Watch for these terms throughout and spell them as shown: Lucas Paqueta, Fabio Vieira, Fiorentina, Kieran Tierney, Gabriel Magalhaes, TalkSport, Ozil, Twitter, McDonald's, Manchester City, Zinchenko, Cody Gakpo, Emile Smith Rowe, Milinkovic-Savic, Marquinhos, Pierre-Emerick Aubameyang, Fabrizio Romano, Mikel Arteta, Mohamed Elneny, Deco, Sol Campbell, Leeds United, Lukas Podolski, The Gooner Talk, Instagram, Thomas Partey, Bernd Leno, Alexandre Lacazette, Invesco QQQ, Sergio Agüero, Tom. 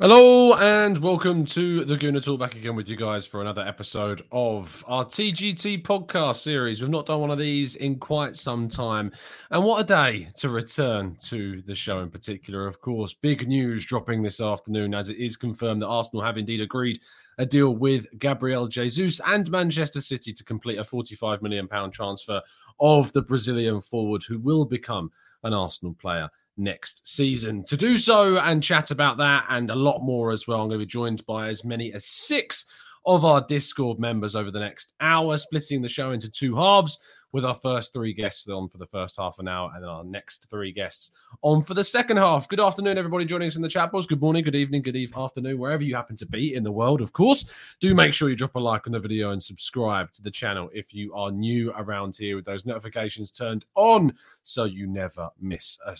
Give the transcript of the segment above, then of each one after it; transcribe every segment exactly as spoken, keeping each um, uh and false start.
Hello and welcome to The Gooner Talk, back again with you guys for another episode of our T G T podcast series. We've not done one of these in quite some time. And what a day to return to the show in particular. Of course, big news dropping this afternoon as it is confirmed that Arsenal have indeed agreed a deal with Gabriel Jesus and Manchester City to complete a forty-five million pounds transfer of the Brazilian forward who will become an Arsenal player next season. To do so and chat about that and a lot more as well, I'm going to be joined by as many as six of our Discord members over the next hour, splitting the show into two halves with our first three guests on for the first half an hour and our next three guests on for the second half. Good afternoon, everybody joining us in the chat box. Good morning, good evening, good eve- afternoon, wherever you happen to be in the world, of course. Do make sure you drop a like on the video and subscribe to the channel if you are new around here, with those notifications turned on so you never miss a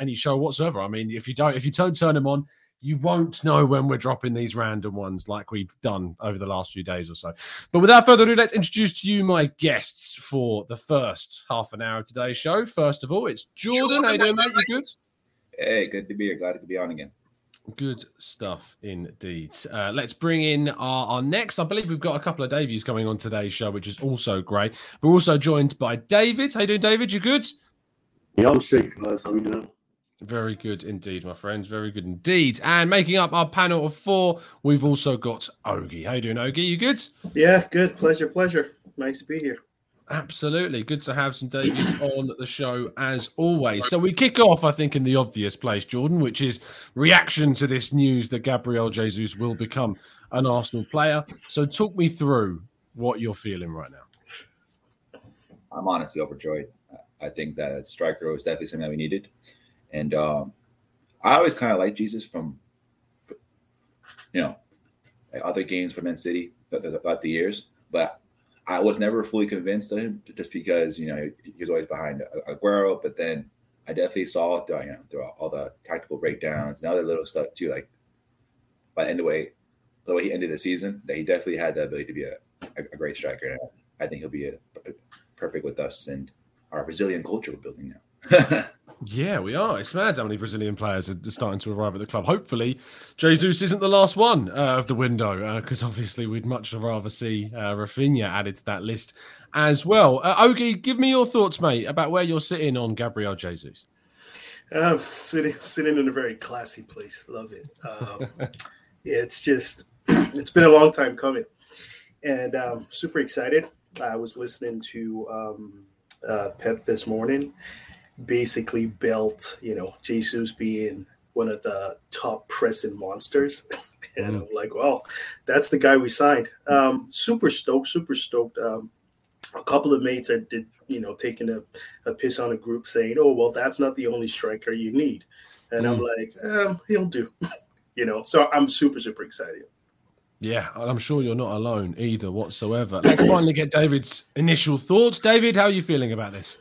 any show whatsoever. I mean, if you don't, if you don't turn them on, you won't know when we're dropping these random ones like we've done over the last few days or so. But without further ado, let's introduce to you my guests for the first half an hour of today's show. First of all, it's Jordan. Jordan, how you doing, mate? You good? Hey, good to be here. Glad to be on again. Good stuff indeed. Uh, let's bring in our, our next. I believe we've got a couple of Davies coming on today's show, which is also great. We're also joined by David. How you doing, David? You good? Yeah, I'm sick, guys. How are you doing? Very good indeed, my friends. Very good indeed. And making up our panel of four, we've also got Ogie. How you doing, Ogie? You good? Yeah, good. Pleasure, pleasure. Nice to be here. Absolutely. Good to have some Davies on the show as always. So we kick off, I think, in the obvious place, Jordan, which is reaction to this news that Gabriel Jesus will become an Arsenal player. So talk me through what you're feeling right now. I'm honestly overjoyed. I think that a striker was definitely something that we needed. And um, I always kind of liked Jesus from, you know, like other games for Man City throughout the years. But I was never fully convinced of him just because, you know, he was always behind Aguero. But then I definitely saw, through, you know, through all the tactical breakdowns and other little stuff too, like by the end of the way, the way he ended the season, that he definitely had the ability to be a, a great striker. And I think he'll be a, perfect with us and our Brazilian culture we're building now. Yeah, we are. It's mad how many Brazilian players are starting to arrive at the club. Hopefully, Jesus isn't the last one uh, of the window, because uh, obviously we'd much rather see uh, Raphinha added to that list as well. Uh, Ogie, give me your thoughts, mate, about where you're sitting on Gabriel Jesus. Um, sitting, sitting in a very classy place. Love it. Um, yeah, it's just, it's been a long time coming. And um super excited. I was listening to um, uh, Pep this morning. Basically built, you know, Jesus being one of the top pressing monsters. And mm. I'm like, well, that's the guy we signed. Um, super stoked, super stoked. Um, a couple of mates are, did, you know, taking a, a piss on a group saying, oh, well, that's not the only striker you need. And mm. I'm like, um, he'll do, you know, so I'm super, super excited. Yeah, I'm sure you're not alone either whatsoever. Let's finally get David's initial thoughts. David, how are you feeling about this?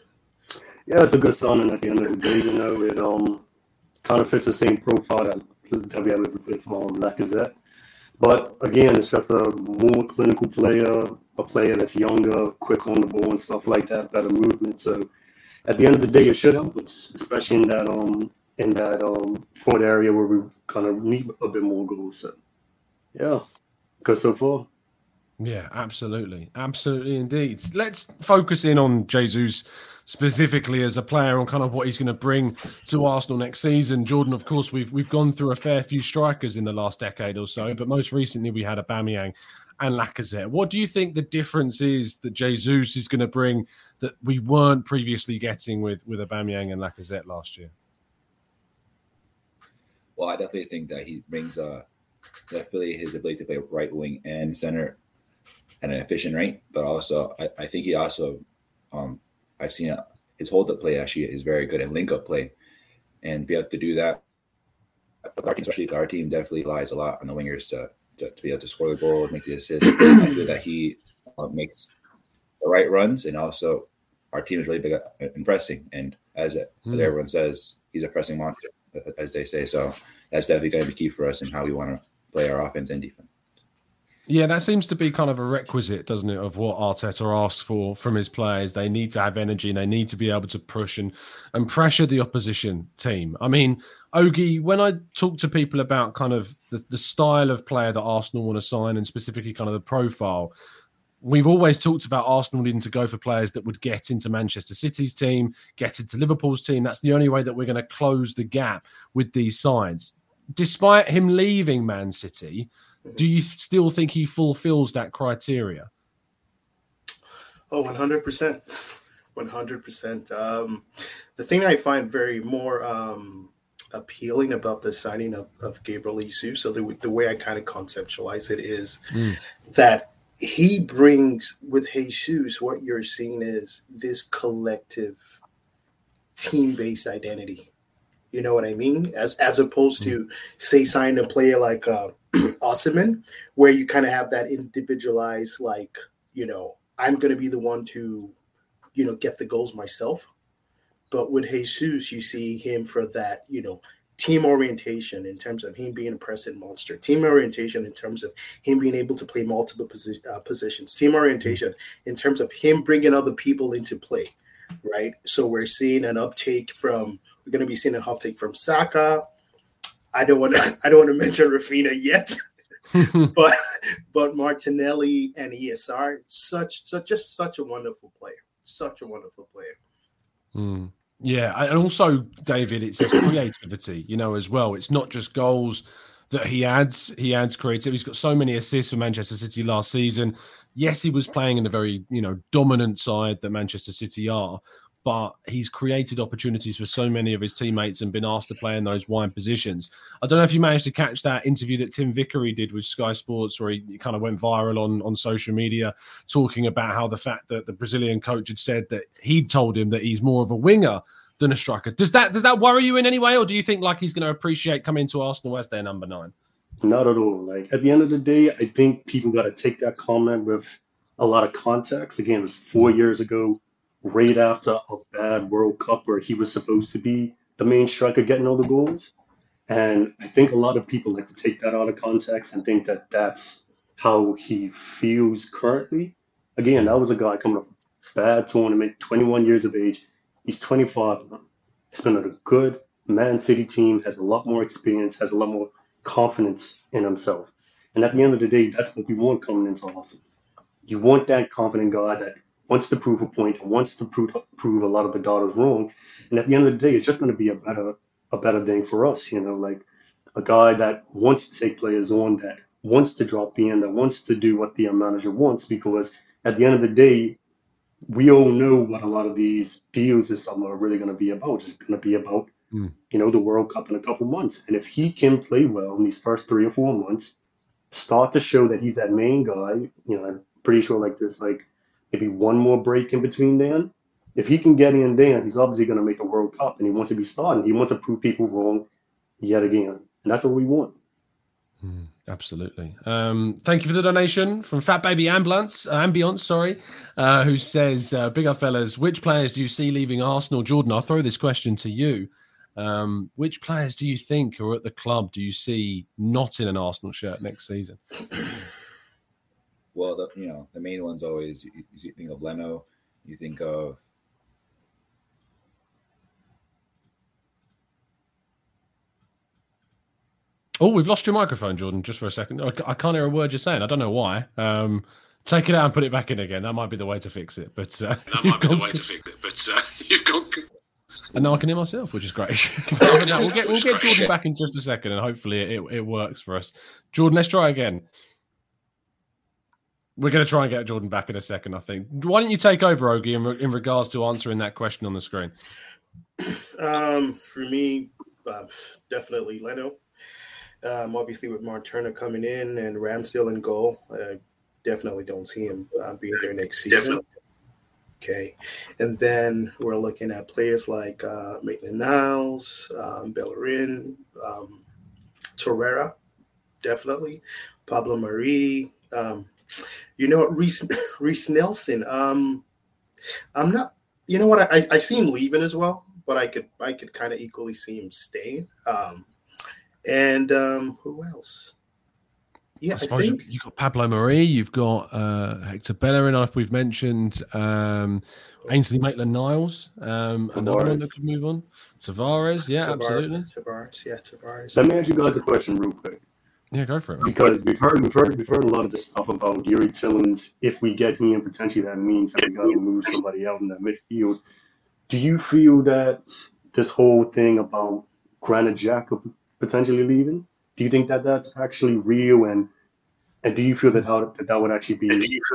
Yeah, it's a good signing at the end of the day, you know. It um, kind of fits the same profile that Gabriel would play for Lacazette. But again, it's just a more clinical player, a player that's younger, quick on the ball and stuff like that, better movement. So at the end of the day, it should help us, especially in that um in that um forward area where we kind of need a bit more goals. So yeah, because so far. Yeah, absolutely. Absolutely indeed. Let's focus in on Jesus specifically as a player, on kind of what he's going to bring to Arsenal next season. Jordan, of course, we've we've gone through a fair few strikers in the last decade or so, but most recently we had Aubameyang and Lacazette. What do you think the difference is that Jesus is going to bring that we weren't previously getting with, with Aubameyang and Lacazette last year? Well, I definitely think that he brings uh, definitely his ability to play right wing and center at an efficient rate, but also I, I think he also um, I've seen uh, his hold-up play actually is very good and link-up play, and be able to do that. Our team, especially our team, definitely relies a lot on the wingers to to, to be able to score the goal, make the assist. I feel that he uh, makes the right runs, and also our team is really big in pressing. And as, it, mm. as everyone says, he's a pressing monster, as they say. So that's definitely going to be key for us in how we want to play our offense and defense. Yeah, that seems to be kind of a requisite, doesn't it, of what Arteta asks for from his players. They need to have energy and they need to be able to push and, and pressure the opposition team. I mean, Ogie, when I talk to people about kind of the, the style of player that Arsenal want to sign and specifically kind of the profile, we've always talked about Arsenal needing to go for players that would get into Manchester City's team, get into Liverpool's team. That's the only way that we're going to close the gap with these sides. Despite him leaving Man City, do you still think he fulfills that criteria? Oh, one hundred percent. one hundred percent. Um, the thing I find very more um, appealing about the signing of, of Gabriel Jesus, so the, the way I kind of conceptualize it is mm. that he brings, with Jesus, what you're seeing is this collective team-based identity. You know what I mean? As as opposed to, say, signing a player like uh, Osimhen, where you kind of have that individualized, like, you know, I'm going to be the one to, you know, get the goals myself. But with Jesus, you see him for that, you know, team orientation in terms of him being a pressing monster, team orientation in terms of him being able to play multiple posi- uh, positions, team orientation in terms of him bringing other people into play, right? So we're seeing an uptake from – we're going to be seeing an uptake from Saka. I don't want to. I don't want to mention Raphinha yet, but but Martinelli and E S R, such such just such a wonderful player, such a wonderful player. Mm. Yeah, and also David, it's his creativity, you know, as well. It's not just goals that he adds. He adds creativity. He's got so many assists for Manchester City last season. Yes, he was playing in a very you know dominant side that Manchester City are. But he's created opportunities for so many of his teammates and been asked to play in those wide positions. I don't know if you managed to catch that interview that Tim Vickery did with Sky Sports, where he kind of went viral on, on social media, talking about how the fact that the Brazilian coach had said that he'd told him that he's more of a winger than a striker. Does that does that worry you in any way, or do you think like he's going to appreciate coming to Arsenal as their number nine? Not at all. Like at the end of the day, I think people got to take that comment with a lot of context. Again, it was four years ago. Right after a bad World Cup where he was supposed to be the main striker getting all the goals. And I think a lot of people like to take that out of context and think that that's how he feels currently. Again, that was a guy coming up bad tournament, twenty-one years of age. He's twenty-five now. He's been on a good Man City team, has a lot more experience, has a lot more confidence in himself. And at the end of the day, that's what we want coming into Arsenal. You want that confident guy that wants to prove a point, wants to prove, prove a lot of the doubters wrong. And at the end of the day, it's just going to be a better a better thing for us, you know, like a guy that wants to take players on, that wants to drop in, that wants to do what the manager wants, because at the end of the day, we all know what a lot of these deals this summer are really going to be about. It's going to be about, mm. you know, the World Cup in a couple months. And if he can play well in these first three or four months, start to show that he's that main guy, you know, I'm pretty sure like this, like, maybe one more break in between then. If he can get in then, he's obviously going to make the World Cup, and he wants to be starting. He wants to prove people wrong yet again. And that's what we want. Mm, absolutely. Um, thank you for the donation from Fat Baby Ambulance, uh, Ambiance, sorry, uh, who says, uh, big up fellas, which players do you see leaving Arsenal? Jordan, I'll throw this question to you. Um, which players do you think are at the club do you see not in an Arsenal shirt next season? Well, the, you know, the main one's always, you, you think of Leno, you think of Oh, we've lost your microphone, Jordan, just for a second. I, I can't hear a word you're saying. I don't know why. Um, take it out and put it back in again. That might be the way to fix it. But uh, That might be gone... the way to fix it. But uh, you've got... And now I can hear myself, which is great. we'll get, we'll get Jordan back in just a second, and hopefully it, it works for us. Jordan, let's try again. We're going to try and get Jordan back in a second, I think. Why don't you take over, Ogie, in, re- in regards to answering that question on the screen? Um, for me, uh, definitely Leno. Um, obviously, with Martin Turner coming in and Ramsdale in goal, I definitely don't see him uh, being there next season. Definitely. Okay. And then we're looking at players like uh, Maitland-Niles, um, Bellerin, um, Torreira, definitely, Pablo Mari. Um, you know, Reece, Reece Nelson. Um, I'm not – you know what? I, I see him leaving as well, but I could I could kind of equally see him staying. Um, and um, who else? Yeah, I suppose I think... you've got Pablo Mari, you've got uh, Hector Bellerin, if we've mentioned, um, Ainsley Maitland-Niles, um, another one that could move on. Tavares, yeah, Tavares, absolutely. Tavares, yeah, Tavares. Let me ask you guys a question real quick. Yeah, go for it. Because we've heard, we've heard, we've heard a lot of this stuff about Youri Tielemans. If we get him, potentially that means that we've got to move somebody out in that midfield. Do you feel that this whole thing about Granit Xhaka potentially leaving? Do you think that that's actually real, and and do you feel that how, that, that would actually be,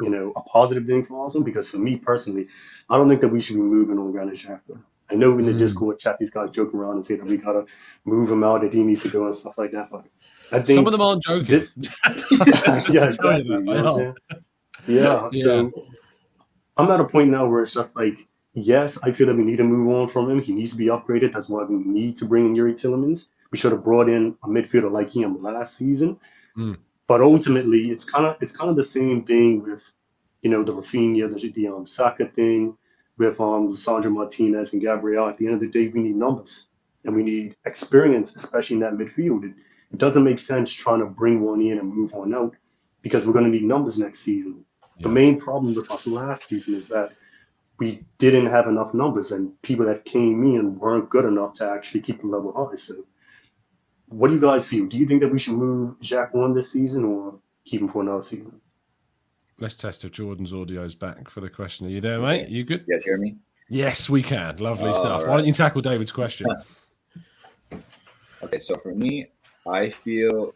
you know, a positive thing for Arsenal? Because for me personally, I don't think that we should be moving on Granit Xhaka. I know in the mm. Discord chat these guys joke around and say that we gotta move him out, that he needs to go and stuff like that. But I think some of them aren't joking. This, yeah, exactly. You know, yeah, yeah. So I'm at a point now where it's just like, yes, I feel that we need to move on from him. He needs to be upgraded. That's why we need to bring in Youri Tielemans. We should have brought in a midfielder like him last season, mm. but ultimately it's kind of it's kind of the same thing with, you know, the Raphinha, the, the um, Saka thing, with um, Lisandro Martínez and Gabriel. At the end of the day, we need numbers and we need experience, especially in that midfield. It, it doesn't make sense trying to bring one in and move one out because we're going to need numbers next season. Yeah. The main problem with us last season is that we didn't have enough numbers, and people that came in weren't good enough to actually keep the level high. So. What do you guys feel? Do you think that we should move Xhaka on this season or keep him for another season? Let's test if Jordan's audio is back for the question. Are you there, mate? You good? You guys hear me? Yes, we can. Lovely All stuff. Right. Why don't you tackle David's question? Okay, so for me, I feel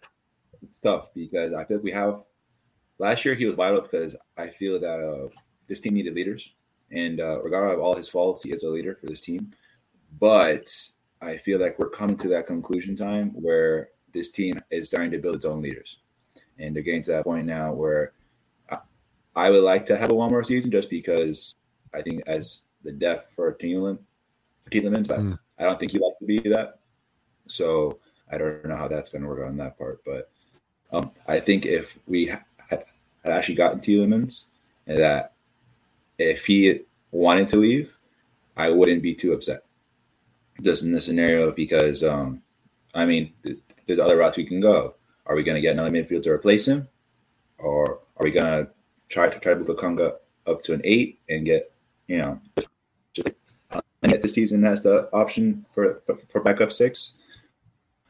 it's tough because I feel like we have – last year he was vital because I feel that uh, this team needed leaders. And uh, regardless of all his faults, he is a leader for this team. But – I feel like we're coming to that conclusion time where this team is starting to build its own leaders. And they're getting to that point now where I, I would like to have a one more season just because I think as the depth for Tielemans, Tielemans, but mm. I don't think he'd like to be that. So I don't know how that's going to work on that part. But um, I think if we ha- had actually gotten Tielemans, and that if he wanted to leave, I wouldn't be too upset. Just in this scenario, because um, I mean, th- there's other routes we can go. Are we going to get another midfielder to replace him, or are we going to try to try to move Lokonga up to an eight and get, you know, just, uh, and get the season as the option for for, for backup six?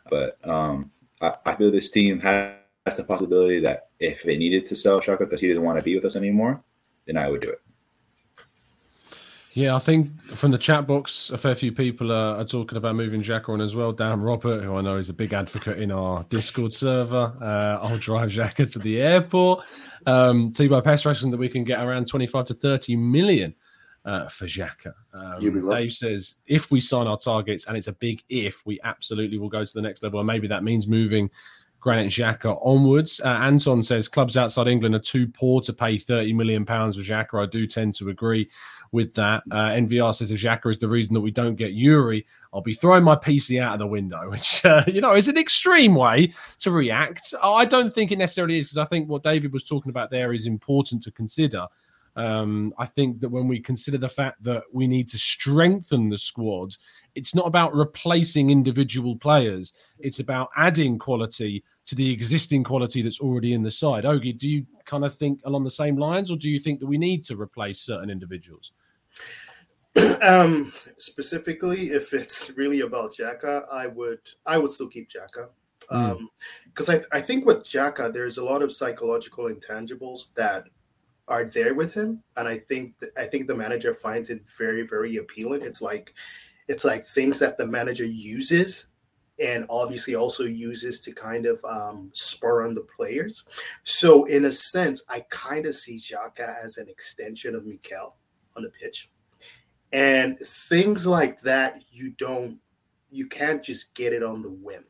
But um, I, I feel this team has the possibility that if they needed to sell Xhaka because he doesn't want to be with us anymore, then I would do it. Yeah, I think from the chat box, a fair few people are, are talking about moving Xhaka on as well. Dan Robert, who I know is a big advocate in our Discord server. Uh, I'll drive Xhaka to the airport. Um, T-Bow Pest reckons that we can get around twenty-five to thirty million uh, for Xhaka. Um, Dave says, if we sign our targets, and it's a big if, we absolutely will go to the next level. And maybe that means moving Granit Xhaka onwards. Uh, Anton says, clubs outside England are too poor to pay thirty million pounds for Xhaka. I do tend to agree with that. Uh, N V R says, if Xhaka is the reason that we don't get Youri, I'll be throwing my P C out of the window, which, uh, you know, is an extreme way to react. I don't think it necessarily is, because I think what David was talking about there is important to consider. Um, I think that when we consider the fact that we need to strengthen the squad, it's not about replacing individual players. It's about adding quality to the existing quality that's already in the side. Ogie, do you kind of think along the same lines, or do you think that we need to replace certain individuals? Um, specifically, if it's really about Xhaka, I would I would still keep Xhaka. Um, because mm. I, th- I think with Xhaka, there's a lot of psychological intangibles that are there with him. And I think th- I think the manager finds it very, very appealing. It's like it's like things that the manager uses and obviously also uses to kind of um, spur on the players. So in a sense, I kind of see Xhaka as an extension of Mikel on the pitch. And things like that, you don't you can't just get it on the whim.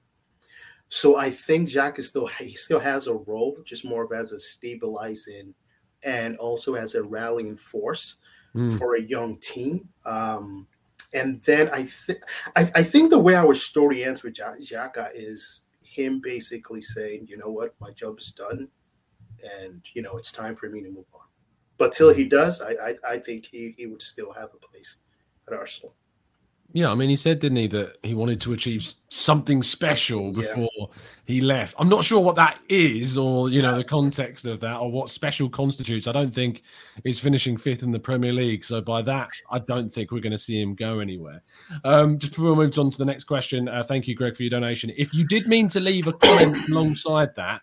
So I think Xhaka still he still has a role, just more of as a stabilizing and also as a rallying force mm. for a young team. Um, and then I, th- I I think the way our story ends with Xhaka is him basically saying, you know what, my job is done, and you know it's time for me to move on. But till he does, I I, I think he, he would still have a place at Arsenal. Yeah, I mean, he said, didn't he, that he wanted to achieve something special before yeah. he left. I'm not sure what that is, or, you know, the context of that, or what special constitutes. I don't think he's finishing fifth in the Premier League. So by that, I don't think we're going to see him go anywhere. Um, just before we move on to the next question, uh, thank you, Greg, for your donation. If you did mean to leave a comment alongside that,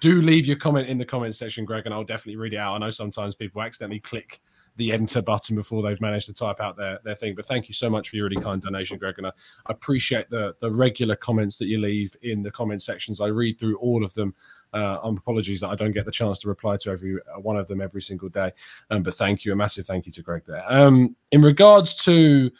do leave your comment in the comment section, Greg, and I'll definitely read it out. I know sometimes people accidentally click the enter button before they've managed to type out their, their thing. But thank you so much for your really kind donation, Greg. And I appreciate the, the regular comments that you leave in the comment sections. I read through all of them. Uh, apologies that I don't get the chance to reply to every one of them every single day. Um, but thank you. A massive thank you to Greg there. Um, in regards to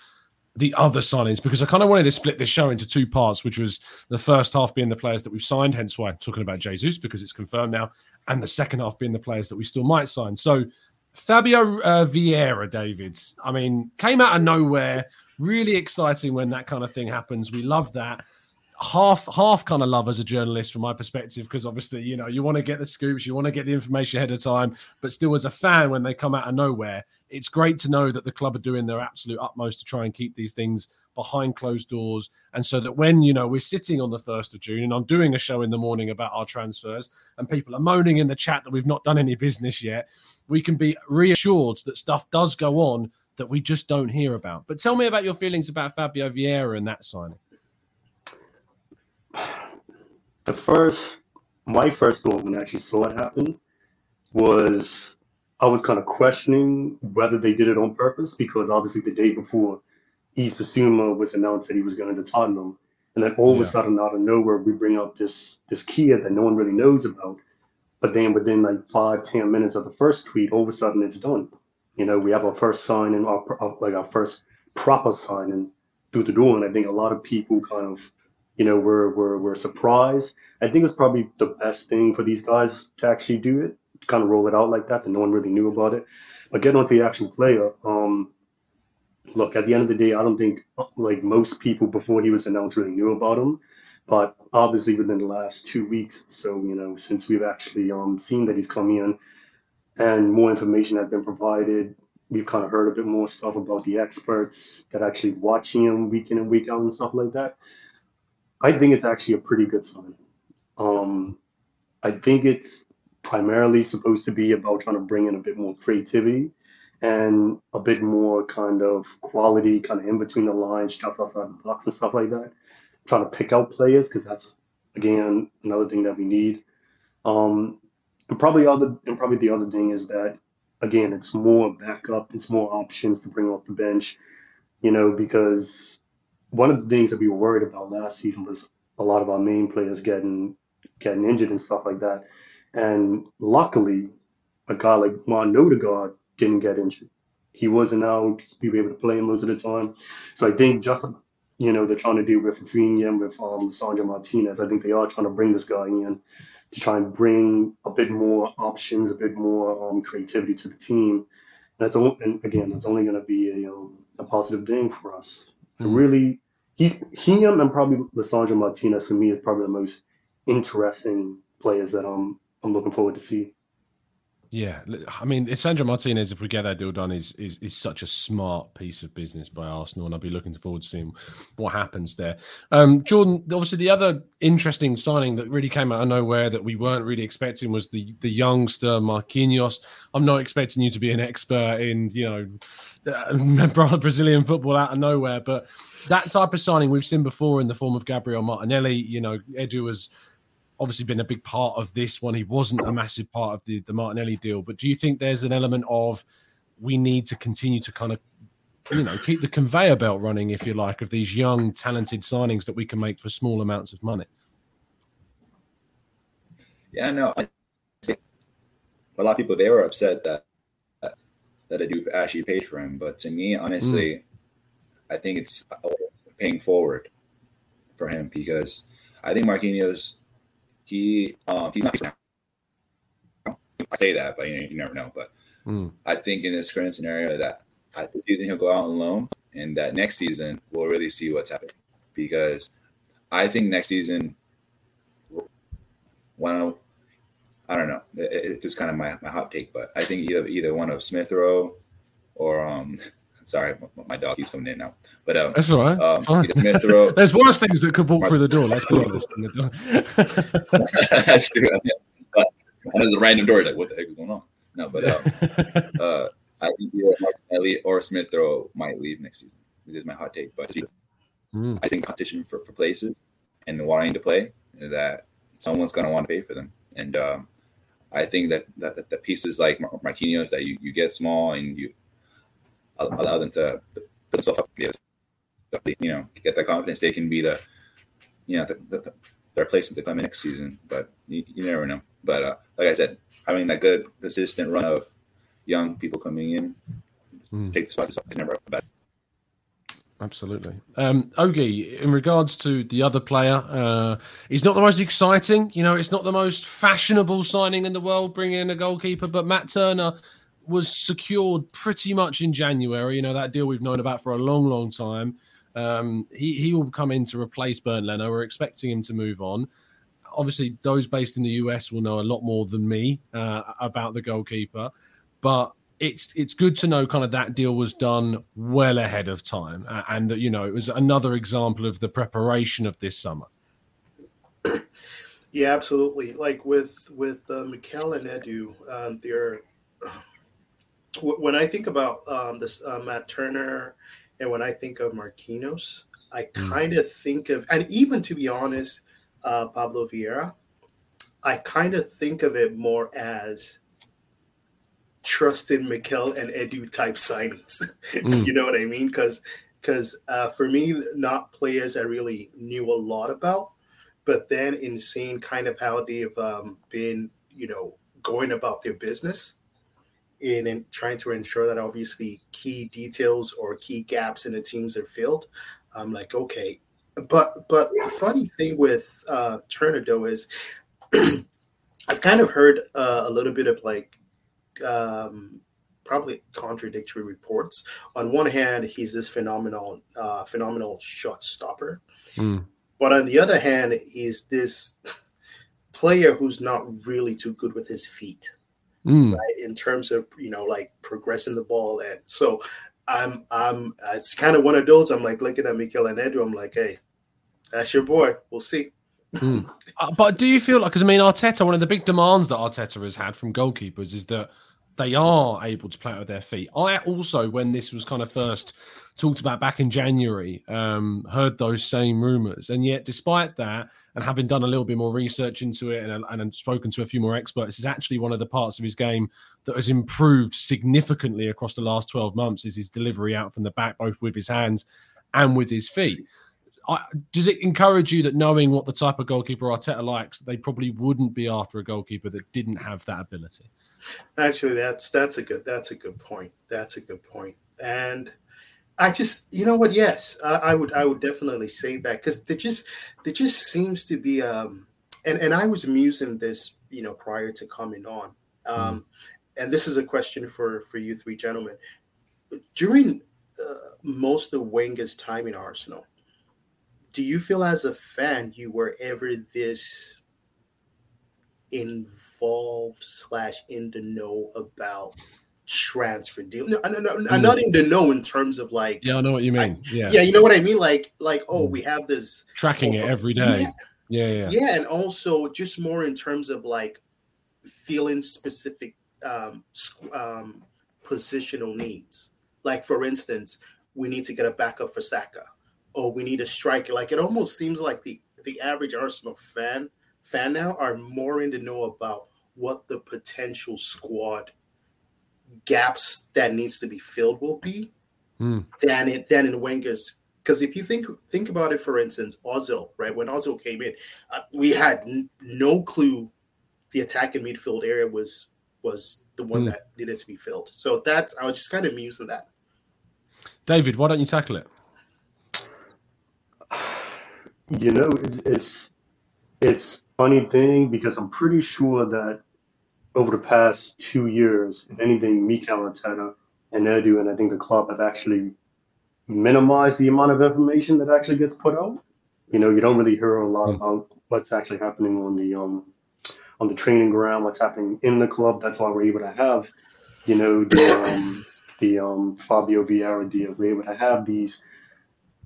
the other signings, because I kind of wanted to split this show into two parts, which was the first half being the players that we've signed, hence why I'm talking about Jesus, because it's confirmed now, and the second half being the players that we still might sign. So Fabio uh, Vieira, David, I mean, came out of nowhere. Really exciting when that kind of thing happens. We love that. Half half kind of love as a journalist from my perspective, because obviously, you know, you want to get the scoops, you want to get the information ahead of time, but still as a fan when they come out of nowhere, it's great to know that the club are doing their absolute utmost to try and keep these things behind closed doors. And so that when, you know, we're sitting on the first of June and I'm doing a show in the morning about our transfers and people are moaning in the chat that we've not done any business yet, we can be reassured that stuff does go on that we just don't hear about. But tell me about your feelings about Fabio Vieira and that signing. The first, my first thought when I actually saw it happen was I was kind of questioning whether they did it on purpose, because obviously the day before, Yves Bissouma was announced that he was going to Tottenham, and then all yeah. of a sudden, out of nowhere, we bring up this this kid that no one really knows about. But then within like five, ten minutes of the first tweet, all of a sudden it's done. You know, we have our first sign and our like our first proper sign and through the door, and I think a lot of people kind of, you know, we're, we're, we're surprised. I think it's probably the best thing for these guys to actually do it, to kind of roll it out like that, that no one really knew about it. But getting on to the actual player, um, look, at the end of the day, I don't think, like, most people before he was announced really knew about him. But obviously within the last two weeks, so, you know, since we've actually um, seen that he's coming in and more information has been provided, we've kind of heard a bit more stuff about the experts that actually watching him week in and week out and stuff like that. I think it's actually a pretty good sign. Um, I think it's primarily supposed to be about trying to bring in a bit more creativity and a bit more kind of quality, kind of in between the lines, just outside the box and stuff like that. Trying to pick out players, because that's, again, another thing that we need. Um, and probably other, and probably the other thing is that, again, it's more backup, it's more options to bring off the bench, you know, because one of the things that we were worried about last season was a lot of our main players getting getting injured and stuff like that. And luckily, a guy like Mon Odegaard didn't get injured. He wasn't out. We were able to play him most of the time. So I think just, you know, they're trying to deal with Raphinha, with um, Lisandro Martínez. I think they are trying to bring this guy in to try and bring a bit more options, a bit more um, creativity to the team. And, that's all, and again, that's only going to be a, um, a positive thing for us. Really, he's him and probably Lisandro Martinez for me is probably the most interesting players that I'm I'm looking forward to see. Yeah, I mean, Lisandro Martínez, if we get that deal done, is, is is such a smart piece of business by Arsenal, and I'll be looking forward to seeing what happens there. Um, Jordan, obviously the other interesting signing that really came out of nowhere that we weren't really expecting was the the youngster Marquinhos. I'm not expecting you to be an expert in, you know, Brazilian football out of nowhere, but that type of signing we've seen before in the form of Gabriel Martinelli. You know, Edu has obviously been a big part of this one. He wasn't a massive part of the, the Martinelli deal, but do you think there's an element of we need to continue to kind of, you know, keep the conveyor belt running, if you like, of these young, talented signings that we can make for small amounts of money? Yeah, no, I think a lot of people, they were upset that that Edu actually paid for him. But to me, honestly, mm. I think it's paying forward for him, because I think Marquinhos, He um, he's not. I say that, but you, know, you never know. But mm. I think in this current scenario, that this season he'll go out on loan, and that next season we'll really see what's happening. Because I think next season, one of, I don't know. It's just kind of my, my hot take, but I think either either one of Smith Rowe or um. Sorry, my dog, he's coming in now. But um, that's all right. Um, all right. Smith Rowe, there's worse things that could walk through the door. Let's be honest. That's true. I mean, a random door. Like, what the heck is going on? No, but um, uh, I think either Martinelli or Smith Rowe might leave next season. This is my hot take. But mm. I think competition for, for places and wanting to play, that someone's going to want to pay for them. And um, I think that, that, that the pieces like Marquinhos that you, you get small and you allow them to put themselves up, you know, get that confidence. They can be the, you know, the, the, the replacement to come in next season. But you, you never know. But uh, like I said, having that good, consistent run of young people coming in, mm. take the spots up, never up back. Absolutely. Um, Ogie, in regards to the other player, uh, he's not the most exciting. You know, it's not the most fashionable signing in the world, bringing in a goalkeeper. But Matt Turner was secured pretty much in January. You know, that deal we've known about for a long, long time. Um, he, he will come in to replace Bernd Leno. We're expecting him to move on. Obviously, those based in the U S will know a lot more than me uh, about the goalkeeper. But it's it's good to know kind of that deal was done well ahead of time, and that, you know, it was another example of the preparation of this summer. Yeah, absolutely. Like with, with uh, Mikel and Edu, um, they're... When I think about um, this uh, Matt Turner, and when I think of Marquinhos, I kind of think of, and even to be honest, uh, Pablo Vieira, I kind of think of it more as trusted Mikel and Edu type signings. Mm. You know what I mean? Because because uh, for me, not players I really knew a lot about, but then in seeing kind of how they've um, been, you know, going about their business. In, in trying to ensure that obviously key details or key gaps in the teams are filled. I'm like, okay. But but the funny thing with uh, Turner, though, is I've kind of heard uh, a little bit of like um, probably contradictory reports. On one hand, he's this phenomenal, uh, phenomenal shot stopper. Mm. But on the other hand, he's this player who's not really too good with his feet. Mm. Right, in terms of, you know, like progressing the ball. And so I'm I'm it's kind of one of those. I'm like looking at Mikel and Edu, I'm like, hey, that's your boy, we'll see. Mm. uh, but do you feel like, because I mean, Arteta, one of the big demands that Arteta has had from goalkeepers is that they are able to play out with their feet. I also, when this was kind of first talked about back in January, um, heard those same rumours. And yet, despite that, and having done a little bit more research into it and, and spoken to a few more experts, is actually one of the parts of his game that has improved significantly across the last twelve months is his delivery out from the back, both with his hands and with his feet. I, does it encourage you that, knowing what the type of goalkeeper Arteta likes, they probably wouldn't be after a goalkeeper that didn't have that ability? Actually, that's that's a good that's a good point. That's a good point. And I just, you know what? Yes, I, I would I would definitely say that, because there just there just seems to be um and and I was musing this, you know, prior to coming on. Um, mm. And this is a question for for you three gentlemen. During uh, most of Wenger's time in Arsenal, do you feel as a fan you were ever this involved slash in the know about transfer deal? No, no, no, I'm not in the know in terms of like. Yeah, I know what you mean. Like, yeah, yeah, you know what I mean. Like, like oh, we have this tracking over, it every day. Yeah. yeah, yeah, yeah, and also just more in terms of like feeling specific um, um, positional needs. Like for instance, we need to get a backup for Saka, or we need a striker. Like it almost seems like the the average Arsenal fan fan now are more in the know about what the potential squad gaps that needs to be filled will be mm. than it than in Wenger's. Because if you think think about it, for instance, Ozil, right? When Ozil came in, uh, we had n- no clue the attack and midfield area was was the one mm. that needed to be filled. So that's I was just kind of amused at that. David, why don't you tackle it? You know, it's it's, it's funny thing because I'm pretty sure that over the past two years, if anything, Mikel Arteta and Edu and I think the club have actually minimized the amount of information that actually gets put out. You know, you don't really hear a lot about what's actually happening on the um on the training ground, what's happening in the club. That's why we're able to have, you know, the um, the um, Fabio Vieira deal. We're able to have these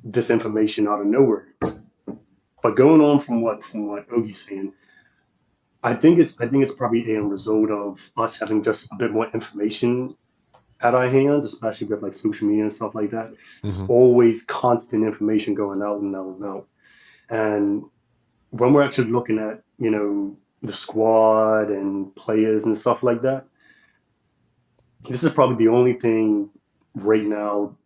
this information out of nowhere. But going on from what from what Ogie's saying. I think it's I think it's probably a result of us having just a bit more information at our hands, especially with like social media and stuff like that. Mm-hmm. It's always constant information going out and out and out. And when we're actually looking at, you know, the squad and players and stuff like that, this is probably the only thing right now,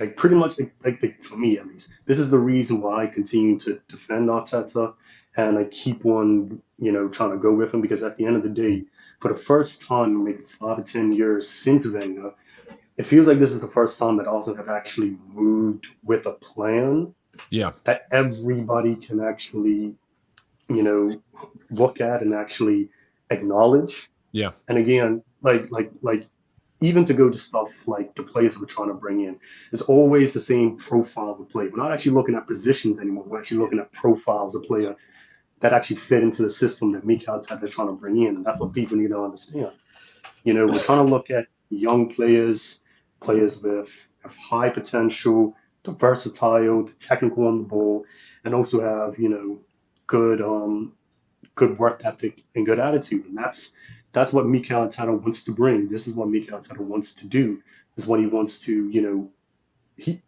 like pretty much like, like for me at least, this is the reason why I continue to defend Arteta. And I keep on, you know, trying to go with him because at the end of the day, for the first time in maybe five or ten years since Wenger, it feels like this is the first time that Arsenal have actually moved with a plan. Yeah. That everybody can actually, you know, look at and actually acknowledge. Yeah. And again, like like like even to go to stuff like the players that we're trying to bring in, it's always the same profile of play. We're not actually looking at positions anymore. We're actually looking at profiles of player that actually fit into the system that Mikel Arteta is trying to bring in. And that's what people need to understand. You know, we're trying to look at young players, players with high potential, the versatile, the technical on the ball, and also have, you know, good um, good work ethic and good attitude. And that's that's what Mikel Arteta wants to bring. This is what Mikel Arteta wants to do. This is what he wants to, you know, he...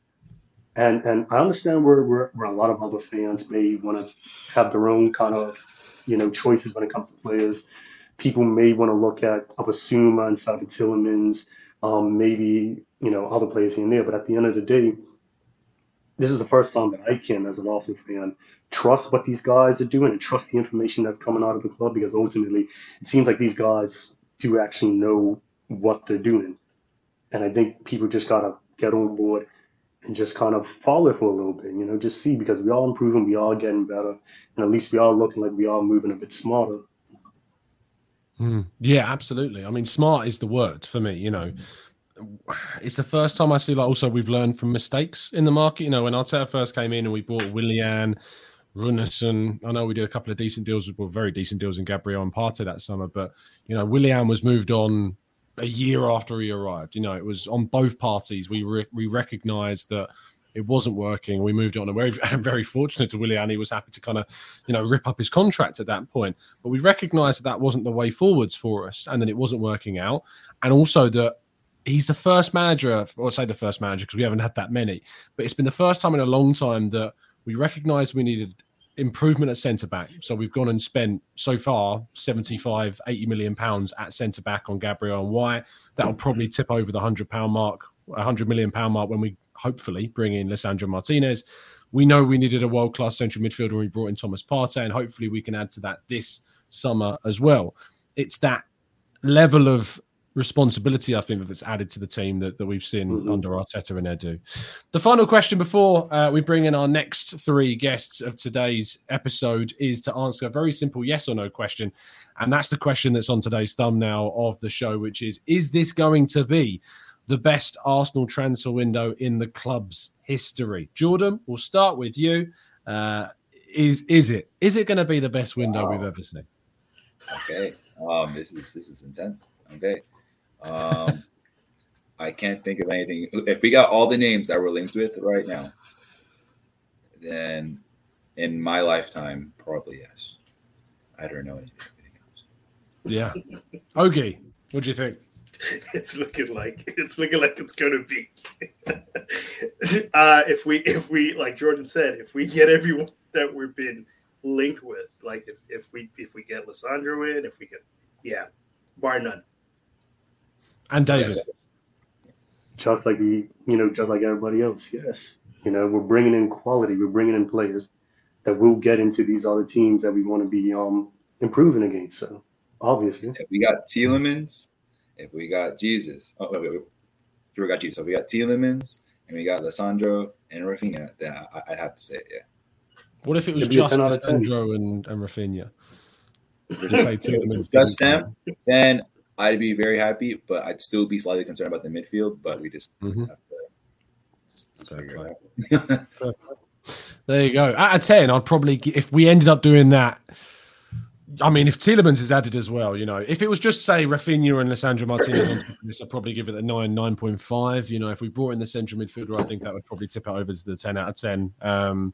And and I understand where, where where a lot of other fans may want to have their own kind of, you know, choices when it comes to players. People may want to look at Obasuma and Saliba Tielemans, um, maybe, you know, other players here and there. But at the end of the day, this is the first time that I can, as an Arsenal fan, trust what these guys are doing and trust the information that's coming out of the club because ultimately it seems like these guys do actually know what they're doing. And I think people just got to get on board and just kind of follow for a little bit, you know, just see, because we are improving, we are getting better, and at least we are looking like we are moving a bit smarter. Mm, yeah, absolutely. I mean, smart is the word for me, you know. It's the first time I see, like, also we've learned from mistakes in the market. You know, when Arteta first came in and we bought Willian, Runnison, I know we did a couple of decent deals, we bought very decent deals in Gabriel and Partey that summer, but, you know, Willian was moved on a year after he arrived. You know, it was on both parties. We re- we recognised that it wasn't working. We moved on, and we're very fortunate to Willian. He was happy to kind of, you know, rip up his contract at that point. But we recognised that that wasn't the way forwards for us, and that it wasn't working out. And also that he's the first manager, or I say the first manager because we haven't had that many, but it's been the first time in a long time that we recognised we needed improvement at centre-back. So we've gone and spent, so far, seventy-five, eighty million pounds at centre-back on Gabriel and White. That'll probably tip over the one hundred pound mark, one hundred million pound mark when we hopefully bring in Lisandro Martínez. We know we needed a world-class central midfielder when we brought in Thomas Partey, and hopefully we can add to that this summer as well. It's that level of responsibility, I think, that's added to the team that, that we've seen mm-hmm. under Arteta and Edu. The final question before uh, we bring in our next three guests of today's episode is to answer a very simple yes or no question. And that's the question that's on today's thumbnail of the show, which is, is this going to be the best Arsenal transfer window in the club's history? Jordan, we'll start with you. Uh, is, is it? Is it going to be the best window wow. we've ever seen? Okay. Um, this is this is intense. Okay. Um, I can't think of anything. If we got all the names that we're linked with right now, then in my lifetime, probably yes. I don't know anything else. Yeah. Okay. What do you think? It's looking like it's looking like it's going to be. uh, if we if we like Jordan said, if we get everyone that we've been linked with, like if, if we if we get Lisandro in, if we get yeah, bar none. And David, yes. just like you know, just like everybody else, yes. You know, we're bringing in quality. We're bringing in players that will get into these other teams that we want to be um improving against. So obviously, if we got Tielemans. If we got Jesus, oh, wait, wait, wait. we got Jesus. So we got Tielemans and we got Lisandro and Raphinha. Then I, I'd have to say, yeah. What if it was just Lisandro and, and Raphinha? Just them, then I'd be very happy, but I'd still be slightly concerned about the midfield. But we just mm-hmm. have to just, just figure it out. There you go. Out of ten, I'd probably, if we ended up doing that. I mean, if Tielemans is added as well, you know, if it was just, say, Raphinha and Lisandro Martínez, I'd probably give it a nine, nine point five. You know, if we brought in the central midfielder, I think that would probably tip it over to the ten out of ten um,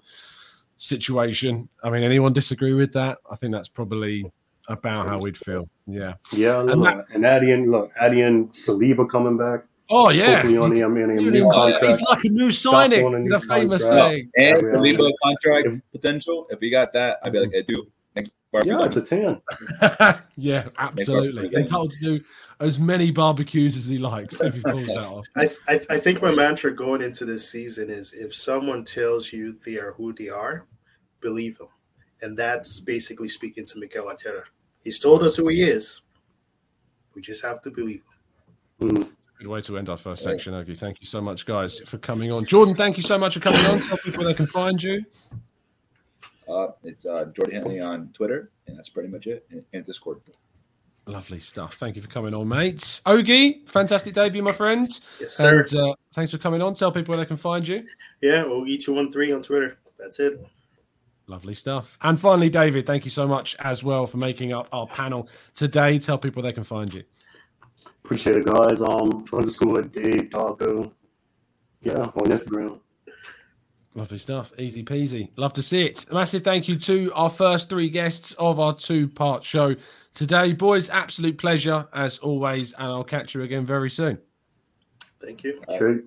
situation. I mean, anyone disagree with that? I think that's probably about how we'd feel. Yeah. Yeah. And, look, that, and Eddie and, look, Eddie and Saliba coming back. Oh, yeah. He's, on the, I mean, he's, new contract, he's like a new signing, a new the famous thing. No, and Saliba contract if, potential. If we got that, I'd be like, Edu. Yeah, it's a ten. Yeah, absolutely. He's entitled to do as many barbecues as he likes if he pulls that off. I, I, I think my mantra going into this season is if someone tells you they are who they are, believe them. And that's basically speaking to Mikel Arteta. He's told us who he is. We just have to believe him. Mm. Good way to end our first section, Ogie. Thank you so much, guys, for coming on. Jordan, thank you so much for coming on. Tell people where they can find you. Uh, it's uh, Jordan Henley on Twitter, and that's pretty much it, and, and Discord. Lovely stuff. Thank you for coming on, mates. Ogie, fantastic debut, my friend. Yes, sir. And, uh, thanks for coming on. Tell people where they can find you. Yeah, Ogie two one three on Twitter. That's it. Lovely stuff. And finally, David, thank you so much as well for making up our panel today. Tell people where they can find you. Appreciate it, guys. Um, underscore Dave Darko. Yeah, on Instagram. Lovely stuff. Easy peasy. Love to see it. A massive thank you to our first three guests of our two-part show today. Boys, absolute pleasure as always, and I'll catch you again very soon. Thank you. Sure.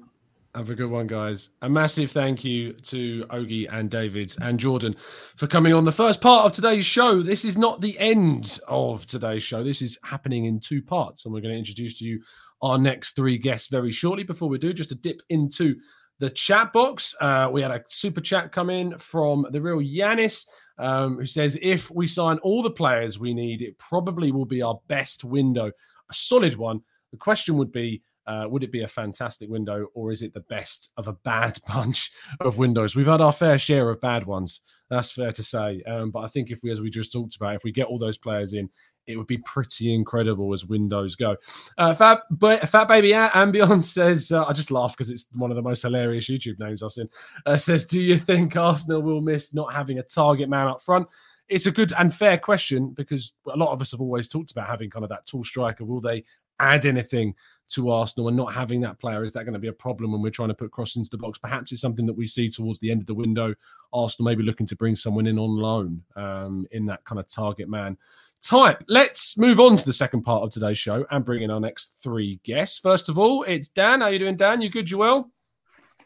Have a good one, guys. A massive thank you to Ogie and David and Jordan for coming on the first part of today's show. This is not the end of today's show. This is happening in two parts, and we're going to introduce to you our next three guests very shortly. Before we do, just a dip into the chat box. Uh, we had a super chat come in from the real Yanis, um, who says, if we sign all the players we need, it probably will be our best window. A solid one. The question would be, uh, would it be a fantastic window, or is it the best of a bad bunch of windows? We've had our fair share of bad ones. That's fair to say. Um, but I think if we, as we just talked about, if we get all those players in, it would be pretty incredible as windows go. Uh, Fat, ba- Fat Baby Ambion says, uh, I just laugh because it's one of the most hilarious YouTube names I've seen, uh, says, do you think Arsenal will miss not having a target man up front? It's a good and fair question because a lot of us have always talked about having kind of that tall striker. Will they add anything to Arsenal and not having that player? Is that going to be a problem when we're trying to put crosses into the box? Perhaps it's something that we see towards the end of the window. Arsenal maybe looking to bring someone in on loan um, in that kind of target man type. Let's move on to the second part of today's show and bring in our next three guests. First of all, it's Dan. How are you doing, Dan? You good? You well?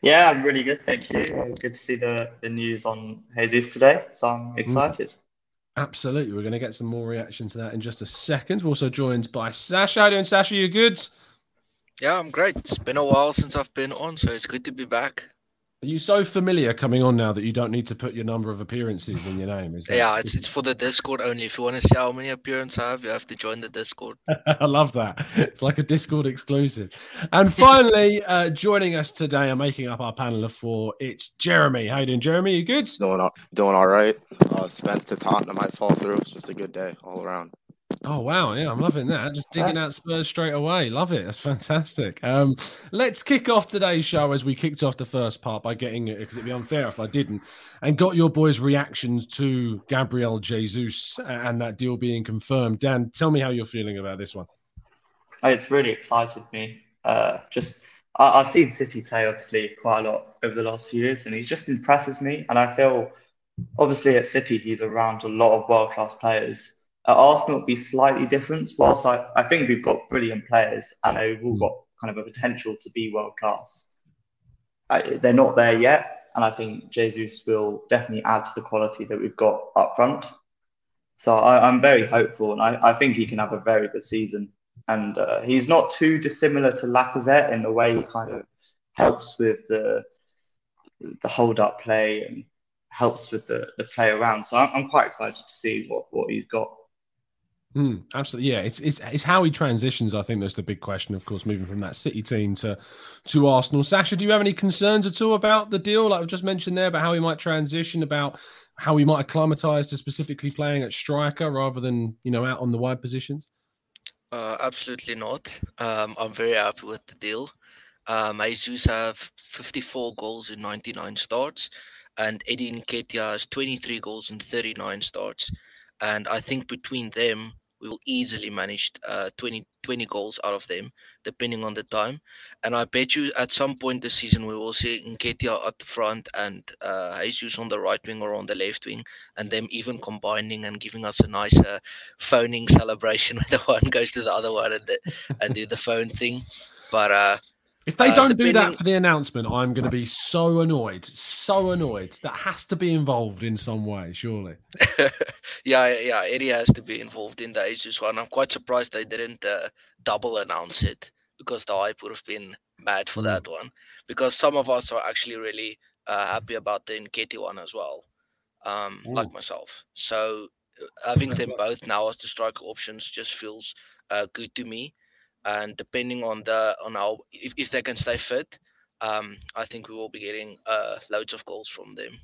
Yeah, I'm really good. Thank you. Good to see the, the news on Jesus today. So I'm excited. Mm. Absolutely. We're going to get some more reaction to that in just a second. We're also joined by Sasha. How are you doing, Sasha? You good? Yeah, I'm great. It's been a while since I've been on, so it's good to be back. Are you so familiar coming on now that you don't need to put your number of appearances in your name? Is that- yeah, it's, it's for the Discord only. If you want to see how many appearances I have, you have to join the Discord. I love that. It's like a Discord exclusive. And finally, uh, joining us today and making up our panel of four, it's Jeremy. How you doing, Jeremy? You good? Doing all, doing all right. Uh, Spence to Tottenham might fall through. It's just a good day all around. Oh, wow. Yeah, I'm loving that. Just digging out Spurs straight away. Love it. That's fantastic. Um, let's kick off today's show as we kicked off the first part by getting it, because it'd be unfair if I didn't, and got your boys' reactions to Gabriel Jesus and that deal being confirmed. Dan, tell me how you're feeling about this one. It's really excited me. Uh, just I, I've seen City play, obviously, quite a lot over the last few years, and he just impresses me. And I feel, obviously, at City, he's around a lot of world-class players. At Arsenal, it'd be slightly different. Whilst I, I think we've got brilliant players and they've all got kind of a potential to be world-class, I, they're not there yet. And I think Jesus will definitely add to the quality that we've got up front. So I, I'm very hopeful, and I, I think he can have a very good season. And uh, he's not too dissimilar to Lacazette in the way he kind of helps with the the hold-up play and helps with the, the play around. So I'm, I'm quite excited to see what, what he's got. Mm, absolutely, yeah. It's it's it's how he transitions. I think that's the big question. Of course, moving from that City team to to Arsenal. Sasha, do you have any concerns at all about the deal? Like I've just mentioned there, about how he might transition, about how he might acclimatise to specifically playing at striker rather than you know out on the wide positions. Uh, absolutely not. Um, I'm very happy with the deal. Um, Jesus have fifty-four goals in ninety-nine starts, and Eddie Nketiah has twenty-three goals in thirty-nine starts, and I think between them we will easily manage uh, twenty, twenty goals out of them, depending on the time. And I bet you at some point this season we will see Nketiah at the front and uh, Jesus on the right wing or on the left wing, and them even combining and giving us a nice uh, phoning celebration where the one goes to the other one and, the, and do the phone thing. But uh, if they uh, don't depending... do that for the announcement, I'm going to be so annoyed, so annoyed. That has to be involved in some way, surely. Yeah, yeah, Eddie has to be involved in the Jesus one. I'm quite surprised they didn't uh, double announce it, because the hype would have been mad for mm. that one. Because some of us are actually really uh, happy about the Nketiah one as well, um, like myself. So having them both now as the striker options just feels uh, good to me. And depending on the on how if, if they can stay fit, um, I think we will be getting uh, loads of goals from them.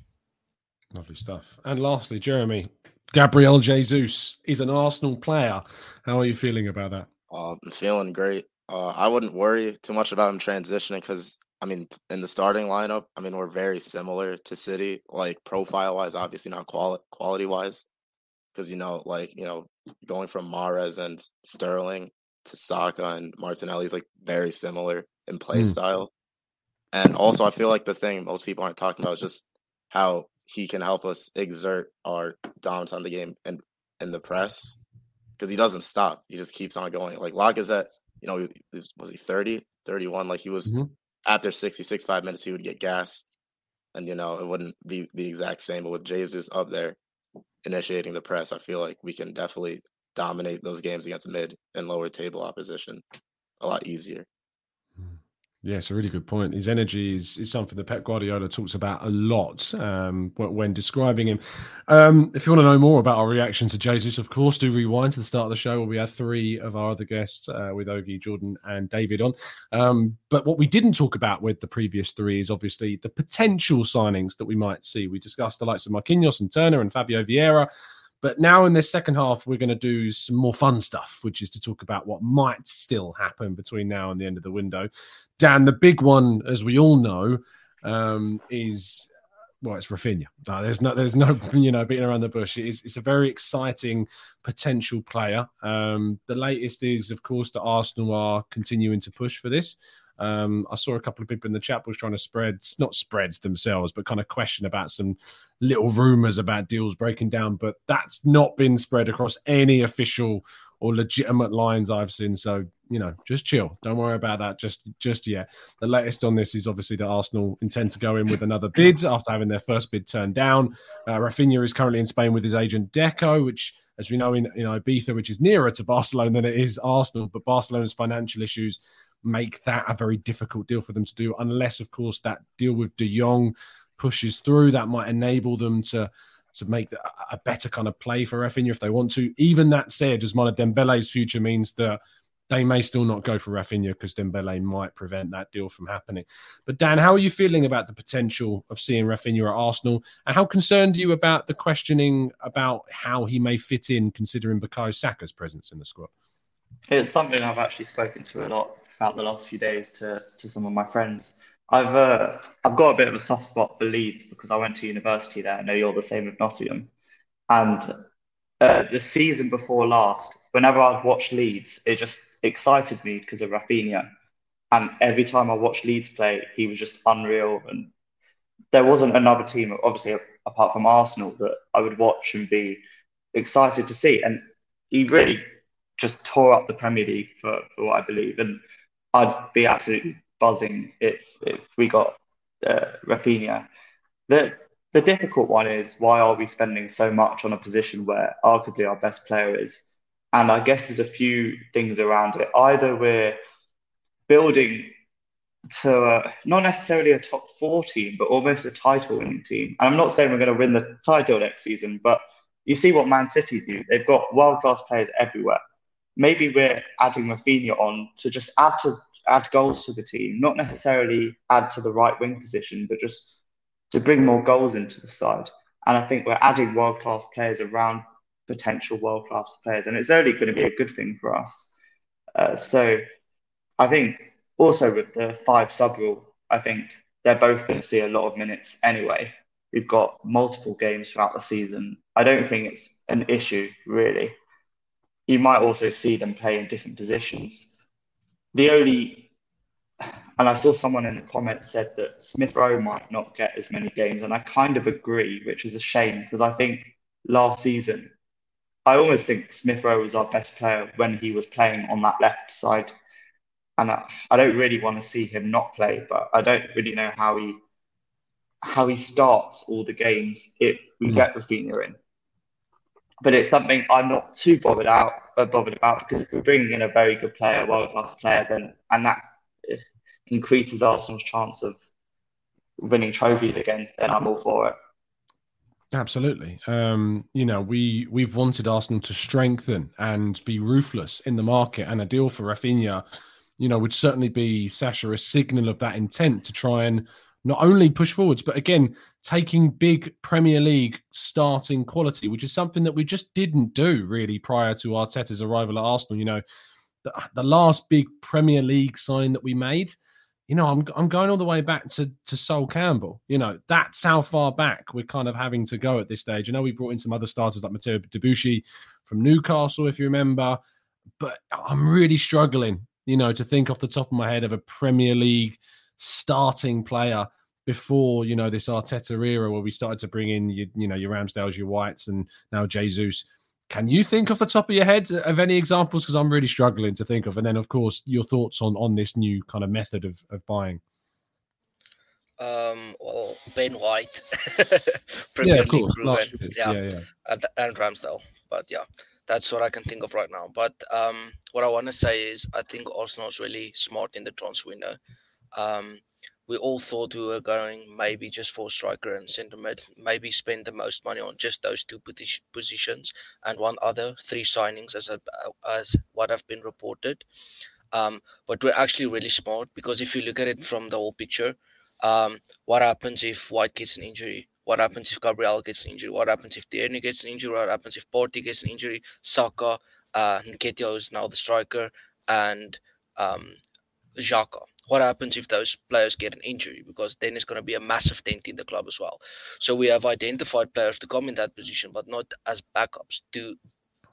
Lovely stuff. And lastly, Jeremy, Gabriel Jesus is an Arsenal player. How are you feeling about that? Uh, I'm feeling great. Uh, I wouldn't worry too much about him transitioning because, I mean, in the starting lineup, I mean, we're very similar to City, like profile-wise, obviously not quali- quality-wise, because, you know, like, you know, going from Mahrez and Sterling to Saka and Martinelli's like very similar in play mm. style. And also I feel like the thing most people aren't talking about is just how he can help us exert our dominance on the game and in the press, because he doesn't stop. He just keeps on going. Like Lacazette, you know, he, was he thirty, thirty-one? Like he was mm-hmm. after sixty, sixty-five minutes, he would get gassed, and, you know, it wouldn't be the exact same. But with Jesus up there initiating the press, I feel like we can definitely dominate those games against mid and lower table opposition a lot easier. Yeah, it's a really good point. His energy is, is something that Pep Guardiola talks about a lot um, when describing him. Um, if you want to know more about our reaction to Jesus, of course, do rewind to the start of the show where we had three of our other guests uh, with Ogie, Jordan and David on. Um, but what we didn't talk about with the previous three is obviously the potential signings that we might see. We discussed the likes of Marquinhos and Turner and Fabio Vieira. But now in this second half, we're going to do some more fun stuff, which is to talk about what might still happen between now and the end of the window. Dan, the big one, as we all know, um, is, well, it's Raphinha. Uh, there's no, there's no, you know, beating around the bush. It is, it's a very exciting potential player. Um, the latest is, of course, that Arsenal are continuing to push for this. Um, I saw a couple of people in the chat was trying to spread, not spreads themselves, but kind of question about some little rumours about deals breaking down. But that's not been spread across any official or legitimate lines I've seen. So, you know, just chill. Don't worry about that just, just yet. The latest on this is obviously that Arsenal intend to go in with another bid after having their first bid turned down. Uh, Raphinha is currently in Spain with his agent Deco, which, as we know, in, in Ibiza, which is nearer to Barcelona than it is Arsenal. But Barcelona's financial issues make that a very difficult deal for them to do, unless, of course, that deal with De Jong pushes through. That might enable them to to make a better kind of play for Raphinha if they want to. Even that said, Ousmane Dembele's future means that They may still not go for Raphinha because Dembele might prevent that deal from happening. But Dan, how are you feeling about the potential of seeing Raphinha at Arsenal? And how concerned are you about the questioning about how he may fit in, considering Bukayo Saka's presence in the squad? It's something I've actually spoken to a lot about the last few days to, to some of my friends. I've uh, I've got a bit of a soft spot for Leeds because I went to university there. I know you're the same with Nottingham. And uh, the season before last, whenever I'd watch Leeds, it just excited me because of Raphinha. And every time I watched Leeds play, he was just unreal. And there wasn't another team, obviously, apart from Arsenal, that I would watch and be excited to see. And he really just tore up the Premier League for, for what I believe. And I'd be absolutely buzzing if if we got uh, Raphinha. The, the difficult one is, why are we spending so much on a position where arguably our best player is? And I guess there's a few things around it. Either we're building to a, not necessarily a top four team, but almost a title-winning team. And I'm not saying we're going to win the title next season, but you see what Man City do. They've got world-class players everywhere. Maybe we're adding Raphinha on to just add to add goals to the team, not necessarily add to the right wing position, but just to bring more goals into the side. And I think we're adding world-class players around potential world-class players, and it's only going to be a good thing for us. Uh, so I think also with the five sub rule, I think they're both going to see a lot of minutes anyway. We've got multiple games throughout the season. I don't think it's an issue, really. You might also see them play in different positions. The only, and I saw someone in the comments said that Smith Rowe might not get as many games, and I kind of agree, which is a shame, because I think last season, I almost think Smith Rowe was our best player when he was playing on that left side. And I, I don't really want to see him not play, but I don't really know how he how he starts all the games if we mm. get Raphinha in. But it's something I'm not too bothered out uh, bothered about, because if we're bringing in a very good player, world-class player, then and that increases Arsenal's chance of winning trophies again, then I'm all for it. Absolutely. Um, you know, we, we've wanted Arsenal to strengthen and be ruthless in the market, and a deal for Raphinha, you know, would certainly be, Sasha, a signal of that intent to try and not only push forwards, but again, taking big Premier League starting quality, which is something that we just didn't do really prior to Arteta's arrival at Arsenal. You know, the, the last big Premier League sign that we made, you know, I'm I'm going all the way back to, to Sol Campbell. You know, that's how far back we're kind of having to go at this stage. I know we brought in some other starters like Matteo Debuchy from Newcastle, if you remember, but I'm really struggling, you know, to think off the top of my head of a Premier League starting player before, you know, this Arteta era where we started to bring in, your, you know, your Ramsdales, your Whites, and now Jesus. Can you think off the top of your head of any examples? Because I'm really struggling to think of. And then, of course, your thoughts on, on this new kind of method of, of buying. Um, well, Ben White. yeah, of course. Last year. Yeah. Yeah, yeah. And, and Ramsdale. But, yeah, that's what I can think of right now. But um, what I want to say is I think Arsenal's really smart in the transfer window. Um, we all thought we were going maybe just for striker and centre mid, maybe spend the most money on just those two positions and one other, three signings as a, as what have been reported. Um, but we're actually really smart, because if you look at it from the whole picture, um, what happens if White gets an injury? What happens if Gabriel gets an injury? What happens if Tierney gets an injury? What happens if Partey gets an injury? Saka, uh, Nketiah is now the striker, and um, Xhaka. What happens if those players get an injury? Because then it's going to be a massive dent in the club as well. So we have identified players to come in that position, but not as backups to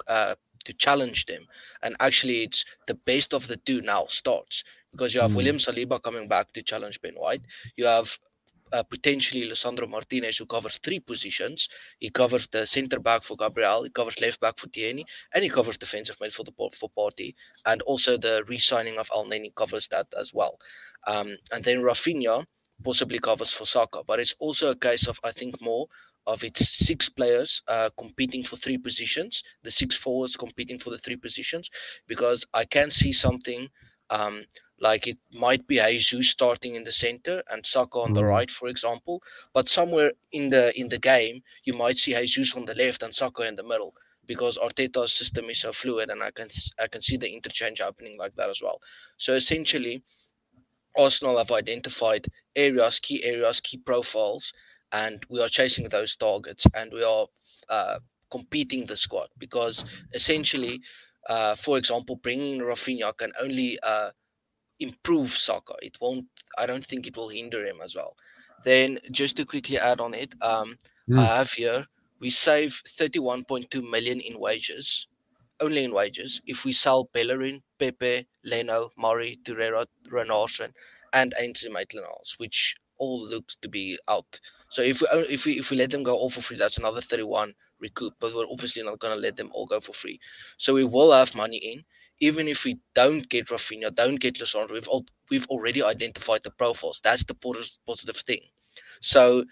uh, to challenge them. And actually, it's the best of the two now starts, because you have mm-hmm. William Saliba coming back to challenge Ben White. You have uh, potentially Lisandro Martínez, who covers three positions. He covers the centre-back for Gabriel, he covers left-back for Tierney, and he covers defensive mid for the for Partey. And also the re-signing of Elneny covers that as well. Um, and then Raphinha possibly covers for Saka. But it's also a case of, I think, more of its six players uh, competing for three positions, the six forwards competing for the three positions, because I can see something... Um, Like it might be Jesus starting in the center and Saka on the right, for example. But somewhere in the in the game, you might see Jesus on the left and Saka in the middle. because Arteta's system is so fluid, and I can I can see the interchange happening like that as well. So essentially, Arsenal have identified areas, key areas, key profiles, and we are chasing those targets, and we are uh, competing the squad, because essentially, uh, for example, bringing Raphinha can only uh, improve Saka. It won't. I don't think it will hinder him as well. Then just to quickly add on it, um, mm. I have here, we save thirty-one point two million in wages, only in wages, if we sell Bellerin, Pepe, Leno, Murray, Torreira, Renarsen, and Ainsley Maitland-Niles, which all look to be out. So if we if we if we let them go all for free, that's another thirty-one recoup. But we're obviously not going to let them all go for free. So we will have money in, even if we don't get Raphinha, don't get Lisandro. We've all, we've already identified the profiles. That's the positive thing. So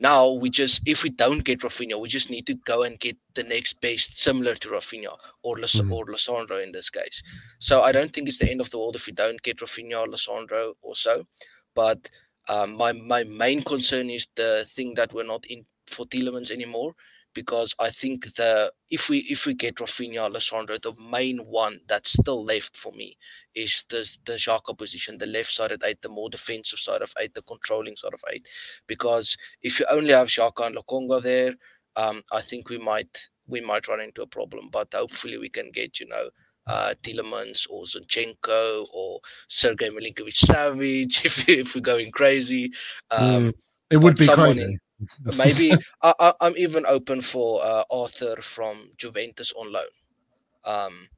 now we just, if we don't get Raphinha, we just need to go and get the next best similar to Raphinha or Lis- mm. or Lisandro in this case. So I don't think it's the end of the world if we don't get Raphinha, Lisandro, or so. But um, my my main concern is the thing that we're not in for Tielemans anymore, because I think the if we if we get Raphinha, Lisandro, the main one that's still left for me is the the Xhaka position, the left side of eight, the more defensive side of eight, the controlling side of eight. Because if you only have Xhaka and Lokonga there, um, I think we might we might run into a problem. But hopefully we can get, you know, uh, Tielemans or Zinchenko or Sergei Milinkovic-Savic if, if we're going crazy. Um, mm, it would be crazy. In, Maybe I, I, I'm even open for uh, Arthur from Juventus on loan. Um,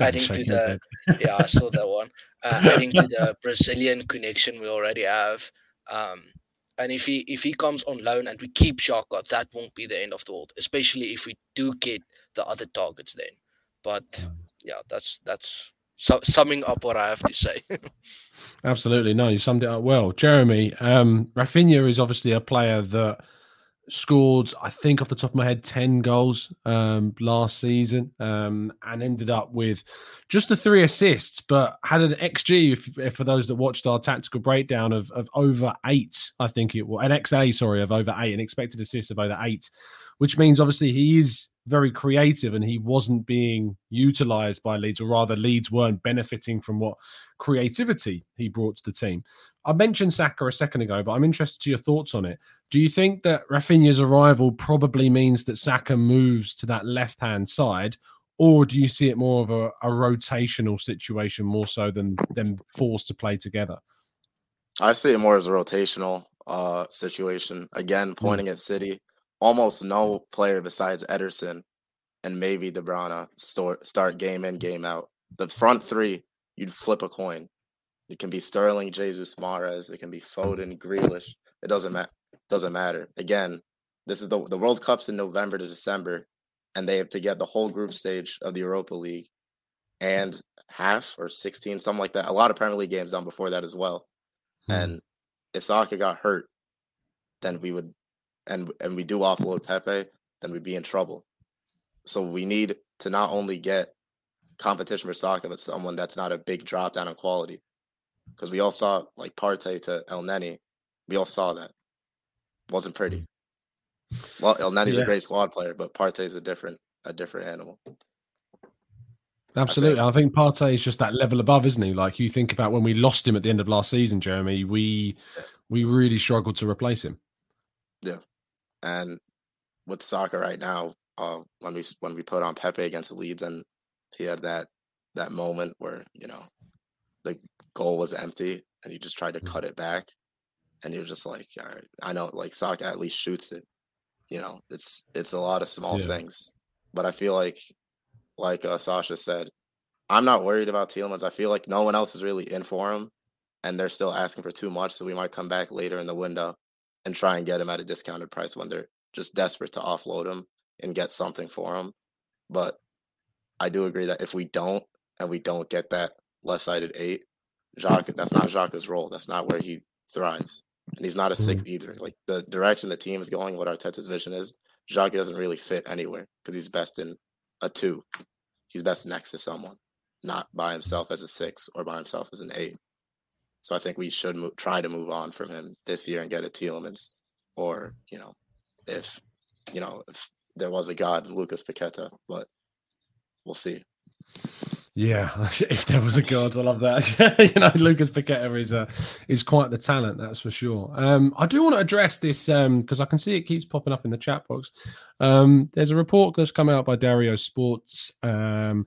adding to the yeah, I saw that one. Uh, adding to the Brazilian connection we already have. Um, and if he if he comes on loan and we keep Xhaka, that won't be the end of the world. Especially if we do get the other targets then. But yeah, that's that's su- summing up what I have to say. Absolutely. No, you summed it up well. Jeremy, um, Raphinha is obviously a player that scored, I think off the top of my head, ten goals um, last season um, and ended up with just the three assists, but had an X G, if, if for those that watched our tactical breakdown, of, of over eight, I think it was, an X A, sorry, of over eight, an expected assist of over eight, which means obviously he is very creative, and he wasn't being utilised by Leeds, or rather Leeds weren't benefiting from what creativity he brought to the team. I mentioned Saka a second ago, but I'm interested to your thoughts on it. Do you think that Raphinha's arrival probably means that Saka moves to that left-hand side, or do you see it more of a, a rotational situation more so than them forced to play together? I see it more as a rotational uh, situation. Again, pointing at City, almost no player besides Ederson and maybe De Bruyne start game in, game out. The front three, you'd flip a coin. It can be Sterling, Jesus, Mahrez. It can be Foden, Grealish. It doesn't matter. Doesn't matter. Again, this is the the World Cup's in November to December, and they have to get the whole group stage of the Europa League and half or sixteen, something like that. A lot of Premier League games done before that as well. Mm. And if Saka got hurt, then we would. And and we do offload Pepe, then we'd be in trouble. So we need to not only get competition for Saka, but someone that's not a big drop down in quality. Because we all saw, like, Partey to El Neni. We all saw that. Wasn't pretty. Well, El Neni's yeah. a great squad player, but Partey's a different a different animal. Absolutely. I think, I think Partey is just that level above, isn't he? Like, you think about when we lost him at the end of last season, Jeremy, we yeah. we really struggled to replace him. Yeah. And with Saka right now, uh, when we when we put on Pepe against the Leeds, and he had that that moment where, you know, the goal was empty and he just tried to cut it back, and you're just like, all right, I know, like, Saka at least shoots it. You know, it's it's a lot of small yeah. things, but I feel like, like uh, Sasha said, I'm not worried about Tielemans. I feel like no one else is really in for him, and they're still asking for too much, so we might come back later in the window and try and get him at a discounted price when they're just desperate to offload him and get something for him. But I do agree that if we don't, and we don't get that left-sided eight, Xhaka, that's not Xhaka's role. That's not where he thrives. And he's not a six either. Like, the direction the team is going, what Arteta's vision is, Xhaka doesn't really fit anywhere because he's best in a two. He's best next to someone, not by himself as a six or by himself as an eight. So I think we should move, try to move on from him this year and get a Tielemans, or, you know, if, you know, if there was a god, Lucas Paqueta, but we'll see. Yeah, if there was a god, I love that. You know, Lucas Paqueta is uh, is quite the talent, that's for sure. Um, I do want to address this because um, I can see it keeps popping up in the chat box. Um, there's a report that's come out by Dario Sports um,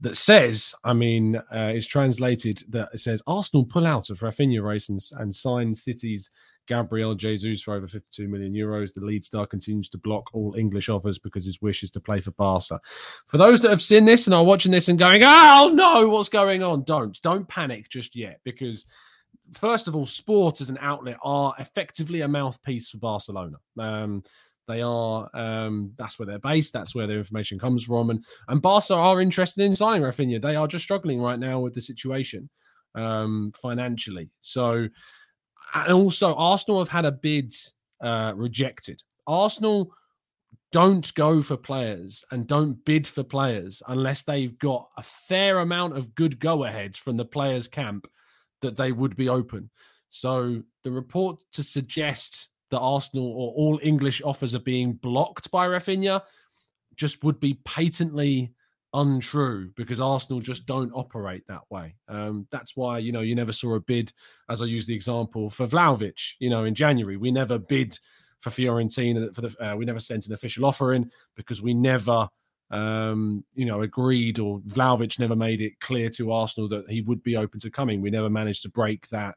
that says, I mean, uh, it's translated that it says Arsenal pull out of Raphinha race and, and sign City's Gabriel Jesus for over fifty-two million euros. The Leeds star continues to block all English offers because his wish is to play for Barca. For those that have seen this and are watching this and going, oh no, what's going on? Don't, don't panic just yet, because first of all, Sport as an outlet are effectively a mouthpiece for Barcelona. Um, They are, um, that's where they're based. That's where their information comes from. And, and Barca are interested in signing Raphinha. They are just struggling right now with the situation um, financially. So, and also Arsenal have had a bid uh, rejected. Arsenal don't go for players and don't bid for players unless they've got a fair amount of good go-aheads from the players' camp that they would be open. So the report to suggest that Arsenal or all English offers are being blocked by Raphinha just would be patently untrue, because Arsenal just don't operate that way. Um, that's why, you know, you never saw a bid, as I use the example, for Vlahovic, you know, in January. We never bid for Fiorentina. For the, uh, we never sent an official offer in because we never, um, you know, agreed, or Vlahovic never made it clear to Arsenal that he would be open to coming. We never managed to break that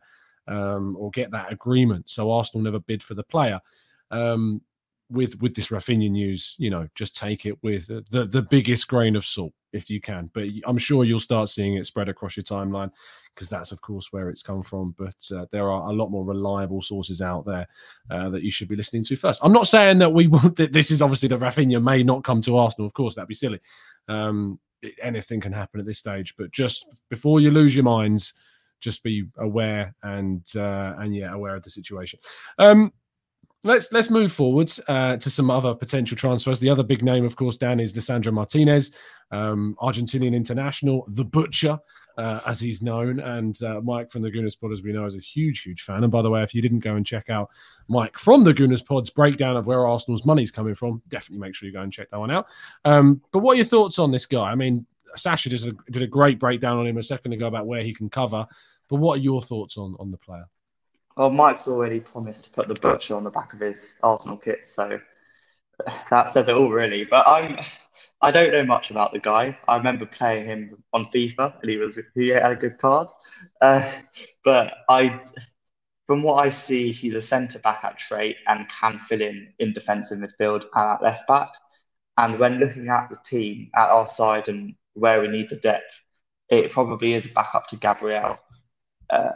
Um, or get that agreement. So Arsenal never bid for the player. Um, with with this Raphinha news, you know, just take it with the, the biggest grain of salt if you can. But I'm sure you'll start seeing it spread across your timeline, because that's, of course, where it's come from. But uh, there are a lot more reliable sources out there uh, that you should be listening to first. I'm not saying that we want that. This is obviously that Raphinha may not come to Arsenal. Of course, that'd be silly. Um, anything can happen at this stage. But just before you lose your minds, just be aware and uh, and yeah, aware of the situation. Um, let's let's move forward uh, to some other potential transfers. The other big name, of course, Dan, is Lisandro Martínez, um, Argentinian international, the Butcher, uh, as he's known. And uh, Mike from the Gooners Pod, as we know, is a huge, huge fan. And by the way, if you didn't go and check out Mike from the Gooners Pod's breakdown of where Arsenal's money's coming from, definitely make sure you go and check that one out. Um, but what are your thoughts on this guy? I mean, Sasha did a, did a great breakdown on him a second ago about where he can cover. But what are your thoughts on, on the player? Well, Mike's already promised to put the Butcher on the back of his Arsenal kit, so that says it all, really. But I'm, I don't know much about the guy. I remember playing him on FIFA, and he was he had a good card. Uh, but I, from what I see, he's a centre-back at trait and can fill in in defensive midfield and at left-back. And when looking at the team, at our side and where we need the depth, it probably is a backup to Gabriel. Uh,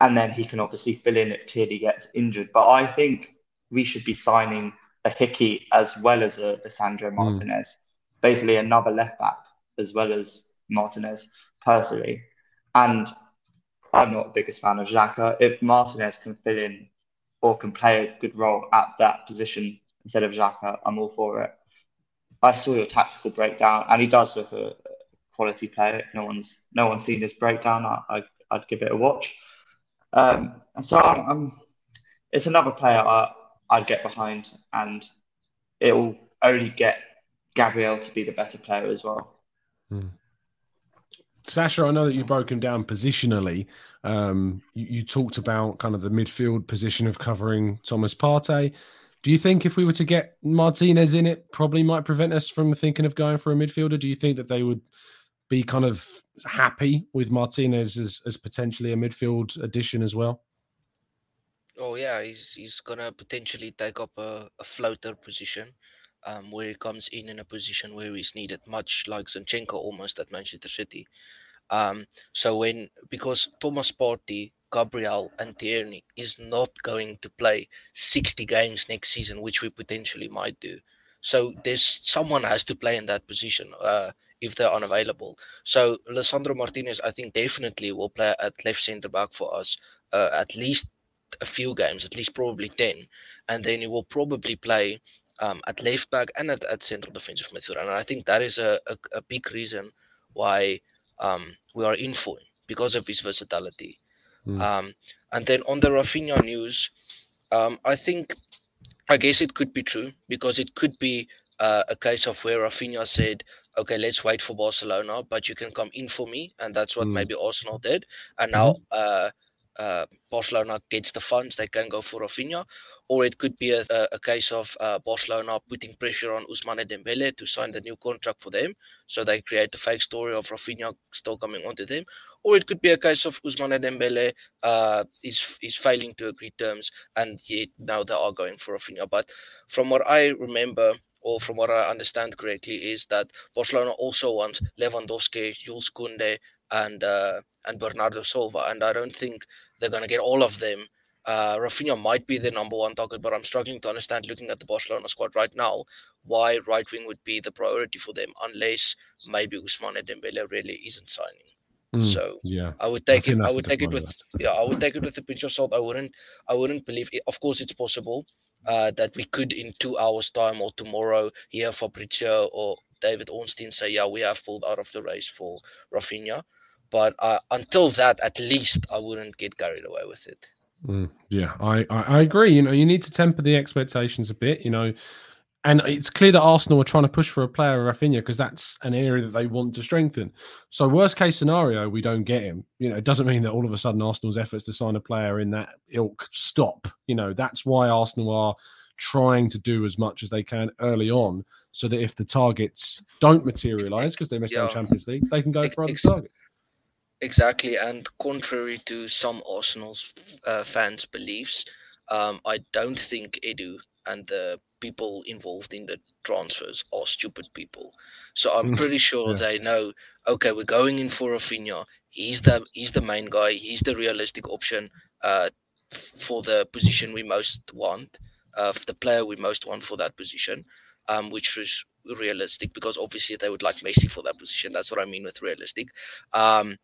and then he can obviously fill in if Tierney gets injured. But I think we should be signing a Hickey as well as a Lisandro Martínez. Mm. Basically another left-back as well as Martínez, personally. And I'm not the biggest fan of Xhaka. If Martínez can fill in or can play a good role at that position instead of Xhaka, I'm all for it. I saw your tactical breakdown, and he does look a quality player. No one's no one's seen this breakdown. I, I, I'd give it a watch. Um, and so I'm, I'm, it's another player I, I'd get behind, and it will only get Gabriel to be the better player as well. Hmm. Sasha, I know that you broke him down positionally. Um, you, you talked about kind of the midfield position of covering Thomas Partey. Do you think if we were to get Martínez in, it probably might prevent us from thinking of going for a midfielder? Do you think that they would be kind of happy with Martínez as, as potentially a midfield addition as well? Oh, yeah. He's he's going to potentially take up a, a floater position um, where he comes in in a position where he's needed, much like Zinchenko almost at Manchester City. Um, so when, because Thomas Partey, Gabriel and Tierney is not going to play sixty games next season, which we potentially might do. So there's someone has to play in that position uh, if they're unavailable. So Lisandro Martínez, I think, definitely will play at left centre-back for us uh, at least a few games, at least probably ten. And then he will probably play um, at left-back and at, at central defensive midfield. And I think that is a, a, a big reason why um, we are in for him, because of his versatility. Mm. Um, and then on the Raphinha news, um, I think, I guess it could be true, because it could be uh, a case of where Raphinha said, okay, let's wait for Barcelona, but you can come in for me. And that's what mm. maybe Arsenal did. And now uh, uh, Barcelona gets the funds, they can go for Raphinha. Or it could be a, a case of uh, Barcelona putting pressure on Ousmane Dembele to sign the new contract for them. So they create a fake story of Raphinha still coming onto them. Or it could be a case of Ousmane Dembele uh, is is failing to agree terms, and yet now they are going for Raphinha. But from what I remember, or from what I understand correctly, is that Barcelona also wants Lewandowski, Jules Koundé, and uh, and Bernardo Silva. And I don't think they're going to get all of them. Uh, Raphinha might be their number one target, but I'm struggling to understand, looking at the Barcelona squad right now, why right wing would be the priority for them, unless maybe Ousmane Dembele really isn't signing. So yeah, I would take I it. I would take it with yeah. I would take it with a pinch of salt. I wouldn't. I wouldn't believe it. Of course, it's possible uh, that we could, in two hours' time or tomorrow, hear Fabrizio or David Ornstein say, "Yeah, we have pulled out of the race for Raphinha." But uh, until that, at least, I wouldn't get carried away with it. Mm, yeah, I, I I agree. You know, you need to temper the expectations a bit. You know. And it's clear that Arsenal are trying to push for a player of Raphinha because that's an area that they want to strengthen. So worst case scenario, we don't get him. You know, it doesn't mean that all of a sudden Arsenal's efforts to sign a player in that ilk stop. You know, that's why Arsenal are trying to do as much as they can early on so that if the targets don't materialise because they missed yeah. out on Champions League, they can go for other Ex- targets. Exactly. And contrary to some Arsenal's uh, fans' beliefs, um, I don't think Edu and the people involved in the transfers are stupid people. So I'm pretty sure yeah. they know, okay, we're going in for Raphinha. He's the he's the main guy. He's the realistic option uh, for the position we most want, uh, for the player we most want for that position, um, which is realistic because obviously they would like Messi for that position. That's what I mean with realistic. Um,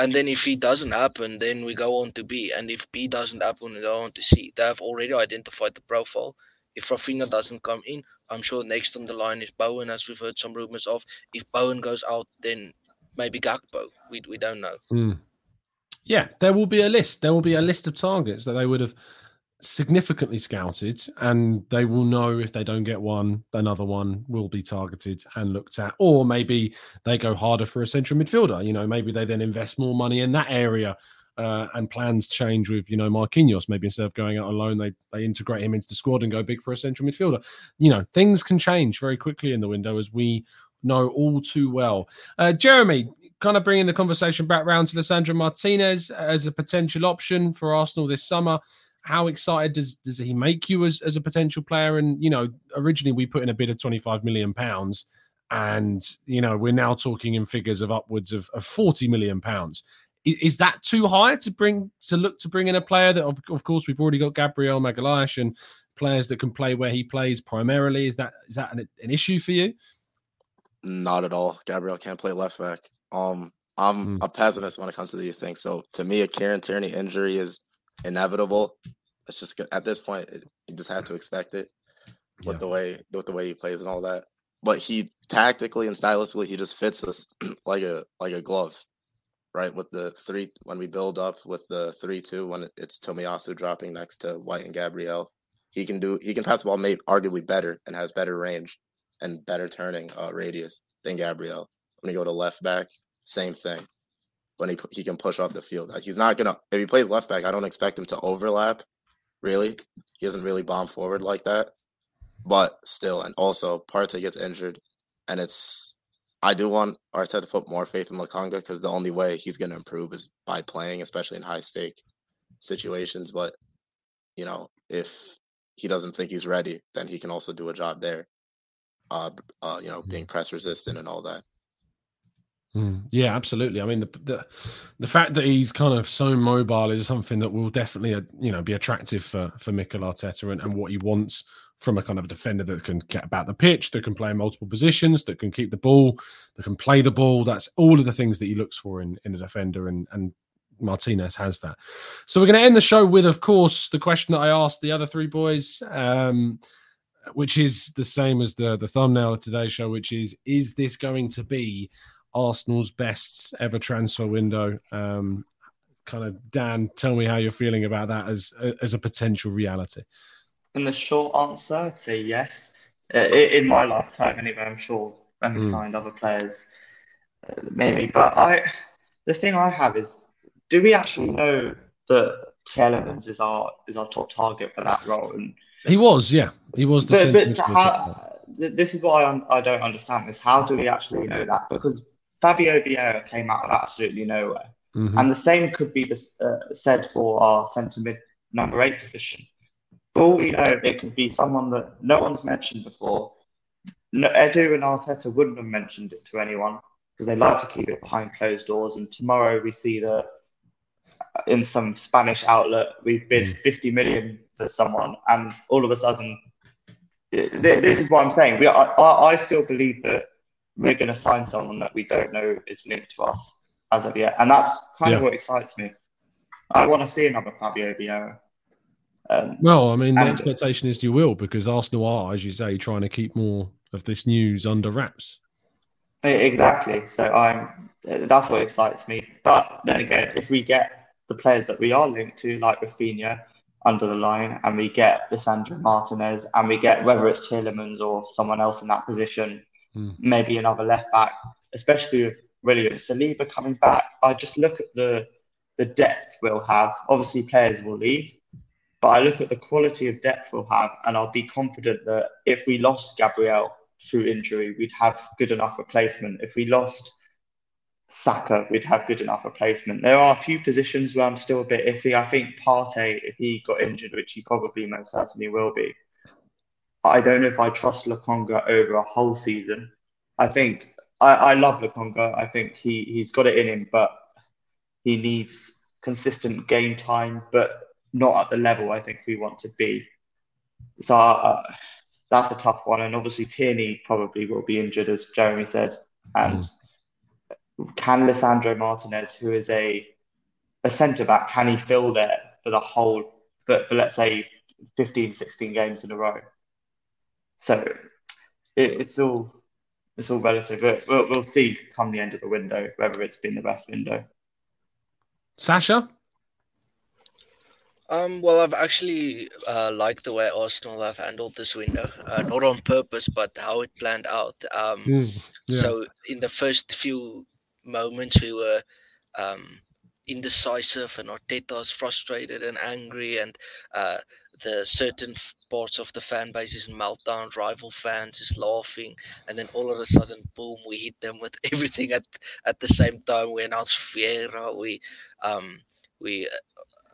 and then if he doesn't happen, then we go on to B. And if B doesn't happen, we go on to C. They have already identified the profile. If Raphinha doesn't come in, I'm sure next on the line is Bowen, as we've heard some rumours of. If Bowen goes out, then maybe Gakpo. We we don't know. Mm. Yeah, there will be a list. There will be a list of targets that they would have significantly scouted, and they will know if they don't get one, another one will be targeted and looked at. Or maybe they go harder for a central midfielder. You know, maybe they then invest more money in that area. Uh, and plans change with, you know, Marquinhos. Maybe instead of going out alone, they, they integrate him into the squad and go big for a central midfielder. You know, things can change very quickly in the window, as we know all too well. Uh, Jeremy, kind of bringing the conversation back round to Lisandro Martinez as a potential option for Arsenal this summer. How excited does, does he make you as, as a potential player? And, you know, originally we put in a bid of twenty-five million pounds. And, you know, we're now talking in figures of upwards of, of forty million pounds. Is that too high to bring to look to bring in a player that, of, of course, we've already got Gabriel Magalhaes and players that can play where he plays primarily? Is that is that an, an issue for you? Not at all. Gabriel can't play left back. Um, I'm mm. a pessimist when it comes to these things. So to me, a Kieran Tierney injury is inevitable. It's just at this point, it, you just have to expect it with yeah. the way with the way he plays and all that. But he tactically and stylistically, he just fits us like a like a glove. Right, with the three, when we build up with the three two, when it's Tomiyasu dropping next to White and Gabriel, he can do he can pass the ball maybe arguably better and has better range and better turning uh, radius than Gabriel. When you go to left back, same thing. When he he can push off the field, like he's not gonna. If he plays left back, I don't expect him to overlap. Really, he doesn't really bomb forward like that. But still, and also Partey gets injured, and it's. I do want Arteta to put more faith in Lokonga because the only way he's going to improve is by playing, especially in high-stake situations. But, you know, if he doesn't think he's ready, then he can also do a job there, uh, uh, you know, being press-resistant and all that. Mm, yeah, absolutely. I mean, the, the the fact that he's kind of so mobile is something that will definitely, uh, you know, be attractive for, for Mikel Arteta and, and what he wants from a kind of defender that can get about the pitch, that can play in multiple positions, that can keep the ball, that can play the ball. That's all of the things that he looks for in, in a defender, and, and Martinez has that. So we're going to end the show with, of course, the question that I asked the other three boys, um, which is the same as the, the thumbnail of today's show, which is, is this going to be Arsenal's best ever transfer window? Um, kind of, Dan, tell me how you're feeling about that as as a potential reality. And the short answer, I'd say yes. in my lifetime anyway. I'm sure when we mm. signed other players, uh, maybe. But I, the thing I have is, do we actually know that Tielemans is our is our top target for that role? And he was, yeah, he was. The but, but how, this is why I'm, I don't understand this. How do we actually know that? Because Fabio Vieira came out of absolutely nowhere, mm-hmm. and the same could be this, uh, said for our centre mid number eight position. All we know, it could be someone that no one's mentioned before. No, Edu and Arteta wouldn't have mentioned it to anyone because they like to keep it behind closed doors. And tomorrow we see that in some Spanish outlet, we've bid fifty million for someone. And all of a sudden, this is what I'm saying. We are, I, I still believe that we're going to sign someone that we don't know is linked to us as of yet. And that's kind yeah. of what excites me. I want to see another Fabio Vieira. Um, well, I mean, the expectation is you will, because Arsenal are, as you say, trying to keep more of this news under wraps. Exactly. So I'm. That's what excites me. But then again, if we get the players that we are linked to, like Raphinha, under the line, and we get Lisandro Martínez, and we get, whether it's Tielemans or someone else in that position, mm. maybe another left-back, especially with William Saliba coming back, I just look at the the depth we'll have. Obviously, players will leave. But I look at the quality of depth we'll have, and I'll be confident that if we lost Gabriel through injury, we'd have good enough replacement. If we lost Saka, we'd have good enough replacement. There are a few positions where I'm still a bit iffy. I think Partey, if he got injured, which he probably most certainly will be, I don't know if I trust Lokonga over a whole season. I think I, I love Lokonga. I think he, he's got it in him, but he needs consistent game time. But not at the level I think we want to be. So uh, that's a tough one. And obviously Tierney probably will be injured, as Jeremy said. And mm. can Lisandro Martinez, who is a a centre-back, can he fill there for the whole, for, for let's say, fifteen, sixteen games in a row? So it, it's all it's all relative. We'll, we'll see come the end of the window, whether it's been the best window. Sasha? Um, well, I've actually uh, liked the way Arsenal have handled this window, uh, not on purpose, but how it planned out. Um, mm, yeah. So in the first few moments, we were um, indecisive, and Arteta's frustrated and angry, and uh, the certain parts of the fan base is in meltdown, rival fans is laughing, and then all of a sudden, boom, we hit them with everything at, at the same time. We announced Vieira, we, um, we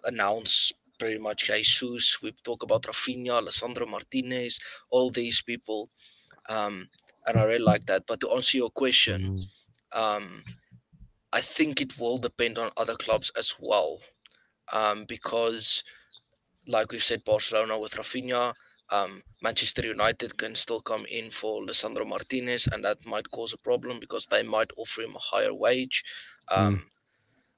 announced pretty much Jesus. We talk about Raphinha, Lisandro Martinez, all these people. Um, and I really like that. But to answer your question, um, I think it will depend on other clubs as well. Um, because, like we've said, Barcelona with Raphinha, um, Manchester United can still come in for Lisandro Martinez, and that might cause a problem because they might offer him a higher wage. Um, mm.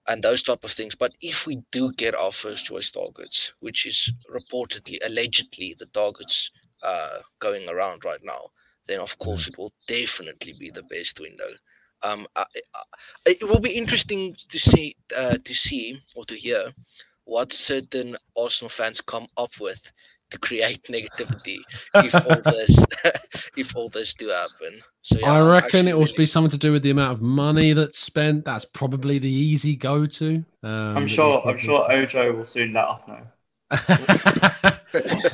And those type of things. But if we do get our first choice targets, which is reportedly, allegedly, the targets uh, going around right now, then of course it will definitely be the best window. Um, I, I, it will be interesting to see, uh, to see or to hear what certain Arsenal fans come up with to create negativity if all this if all this do happen. So yeah, I reckon it will really... be something to do with the amount of money that's spent. That's probably the easy go-to. Um, I'm sure. I'm sure Ojo will soon let us know.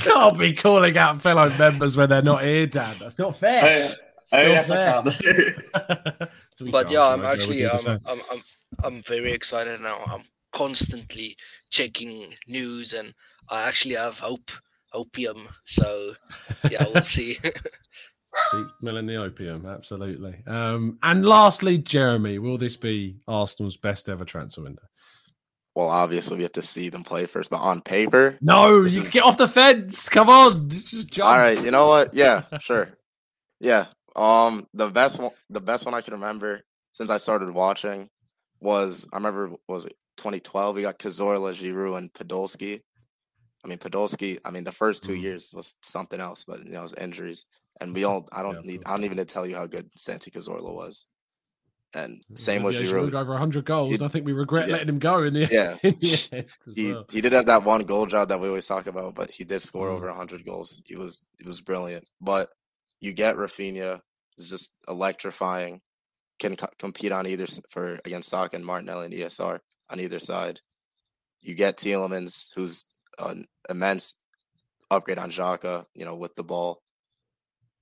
Can't be calling out fellow members when they're not here, Dan. That's not fair. Oh, oh yes, fair. I can. So but yeah, I'm actually I'm, I'm I'm I'm very excited now. I'm constantly checking news, and I actually have hope. Opium, so yeah, we'll see. Keep smelling the opium, absolutely. Um, and lastly, Jeremy, will this be Arsenal's best ever transfer window? Well, obviously, we have to see them play first, but on paper, no, this you is... get off the fence. Come on, just jump. All right, you know what? Yeah, sure. Yeah, um, the best one, the best one I can remember since I started watching was I remember was it twenty twelve? We got Cazorla, Giroud, and Podolski. I mean, Podolski, I mean, the first two mm. years was something else, but, you know, it was injuries. And we all, I don't yeah, need, I don't even need to tell you how good Santi Cazorla was. And same yeah, with Giroud. Over one hundred goals, he, and I think we regret yeah. letting him go in the, yeah. in the end. He, well. he did have that one goal drought that we always talk about, but he did score mm. over one hundred goals. He was, he was brilliant. But you get Raphinha, is just electrifying, can co- compete on either for against Saka and Martinelli and E S R on either side. You get Tielemans, who's an immense upgrade on Xhaka, you know, with the ball.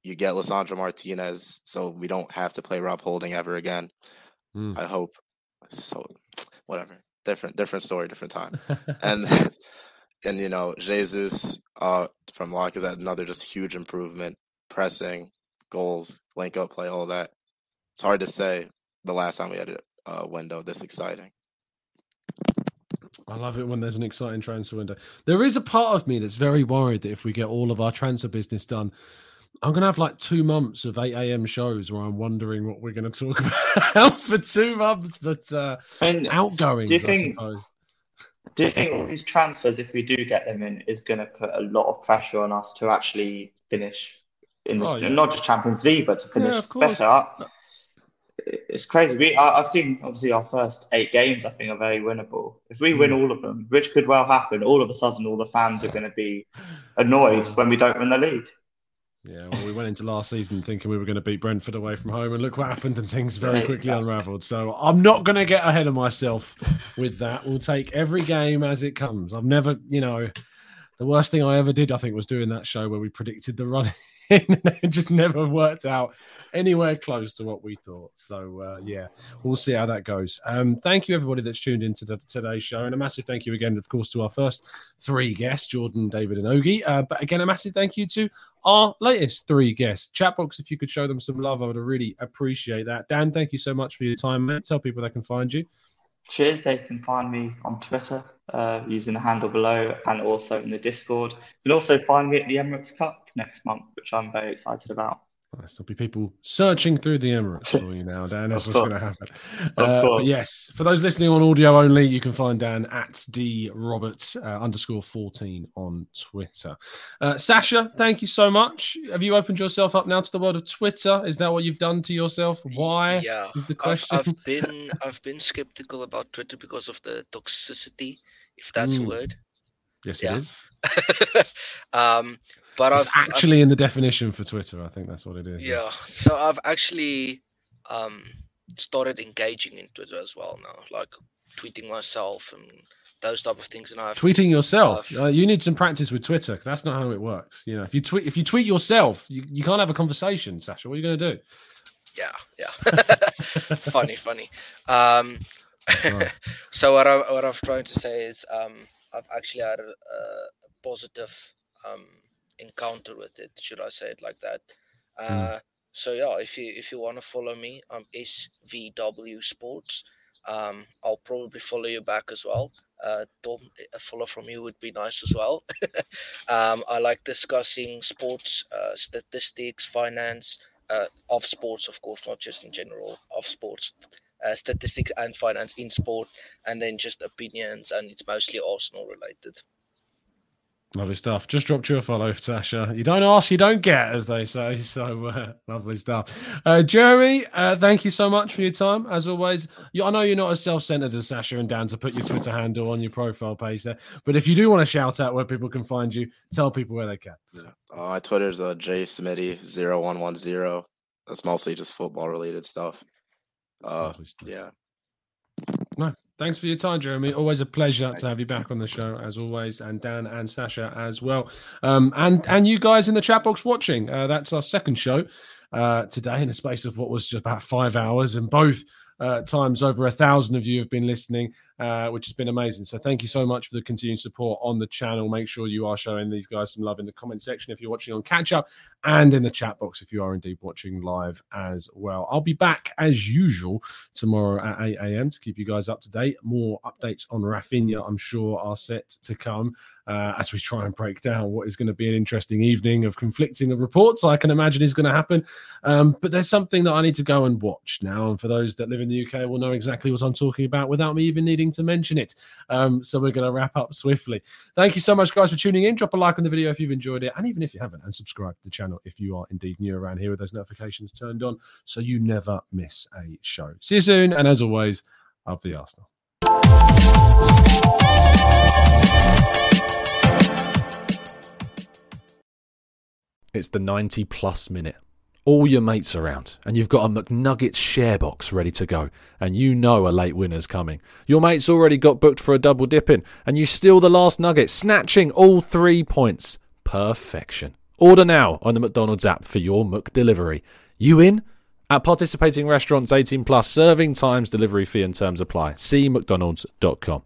You get Lisandro Martínez, so we don't have to play Rob Holding ever again. Mm. I hope. So, whatever. Different, different story, different time. and, and you know, Jesus uh, from Lacazette, another just huge improvement. Pressing, goals, link-up play, all that. It's hard to say the last time we had a window this exciting. I love it when there's an exciting transfer window. There is a part of me that's very worried that if we get all of our transfer business done, I'm going to have like two months of eight a.m. shows where I'm wondering what we're going to talk about for two months, but uh, and outgoings, do you think, I suppose. Do you think all these transfers, if we do get them in, is going to put a lot of pressure on us to actually finish in the, oh, yeah. not just Champions League, but to finish yeah, better? It's crazy. We, I, I've seen, obviously, our first eight games, I think, are very winnable. If we win all of them, which could well happen, all of a sudden, all the fans are going to be annoyed when we don't win the league. Yeah, well, we went into last season thinking we were going to beat Brentford away from home, and look what happened, and things very quickly unravelled. So I'm not going to get ahead of myself with that. We'll take every game as it comes. I've never, you know, the worst thing I ever did, I think, was doing that show where we predicted the run. It just never worked out anywhere close to what we thought. So, uh, yeah, we'll see how that goes. Um, thank you, everybody that's tuned into the, today's show. And a massive thank you again, of course, to our first three guests, Jordan, David and Ogie. Uh, but again, a massive thank you to our latest three guests. Chatbox, if you could show them some love, I would really appreciate that. Dan, thank you so much for your time, mate. Tell people they can find you. Cheers. They can find me on Twitter uh, using the handle below and also in the Discord. You'll also find me at the Emirates Cup next month, which I'm very excited about. Nice. There'll be people searching through the Emirates for you now, Dan. That's what's going to happen. Of uh, course. Yes. For those listening on audio only, you can find Dan at droberts uh, underscore fourteen on Twitter. Uh, Sasha, thank you so much. Have you opened yourself up now to the world of Twitter? Is that what you've done to yourself? Why? Yeah. Is the question. I've, I've been I've been skeptical about Twitter because of the toxicity, if that's mm. a word. Yes, yeah. It is. um, but it's I've, actually I've, in the definition for Twitter, I think that's what it is. Yeah, so I've actually um, started engaging in Twitter as well now, like tweeting myself and those type of things. And I've tweeting yourself. I've, uh, you need some practice with Twitter because that's not how it works. You know, if you tweet, if you tweet yourself, you, you can't have a conversation, Sasha. What are you going to do? Yeah, yeah. funny, funny. Um, right. So what I what I've tried to say is um, I've actually had a, a positive um encounter with it, should I say it like that. Uh mm. So yeah, if you if you want to follow me, I'm S V W Sports. um I'll probably follow you back as well. Uh Tom, a follow from you would be nice as well. um I like discussing sports, uh statistics, finance, uh of sports, of course, not just in general, of sports, uh, statistics and finance in sport, and then just opinions, and it's mostly Arsenal related. Lovely stuff. Just dropped you a follow, Sasha. You don't ask, you don't get, as they say. So uh, lovely stuff. Uh, Jeremy, uh, thank you so much for your time, as always. You, I know you're not as self-centered as Sasha and Dan to put your Twitter handle on your profile page there, but if you do want to shout out where people can find you, tell people where they can. Yeah. Uh, my Twitter's uh, J Smitty zero one one zero. That's mostly just football-related stuff. Uh, stuff. Yeah. No. Thanks for your time, Jeremy. Always a pleasure to have you back on the show, as always, and Dan and Sasha as well. Um, and, and you guys in the chat box watching. Uh, that's our second show uh, today in the space of what was just about five hours, and both uh, times over a thousand of you have been listening, uh, which has been amazing. So thank you so much for the continued support on the channel. Make sure you are showing these guys some love in the comment section if you're watching on Catch Up, and in the chat box if you are indeed watching live as well. I'll be back as usual tomorrow at eight a.m. to keep you guys up to date. More updates on Raphinha, I'm sure, are set to come uh, as we try and break down what is going to be an interesting evening of conflicting of reports I can imagine is going to happen. Um, but there's something that I need to go and watch now. And for those that live in the U K will know exactly what I'm talking about without me even needing to mention it. Um, so we're going to wrap up swiftly. Thank you so much, guys, for tuning in. Drop a like on the video if you've enjoyed it. And even if you haven't, and subscribe to the channel if you are indeed new around here with those notifications turned on so you never miss a show. See you soon, and as always, up the Arsenal. It's the ninety plus minute. all your mates around and you've got a McNuggets share box ready to go and you know a late winner's coming. Your mate's already got booked for a double dip in and you steal the last nugget, snatching all three points. Perfection. Order now on the McDonald's app for your Mook Delivery. You in? At participating restaurants, eighteen plus, serving times, delivery fee and terms apply. See mcdonalds dot com.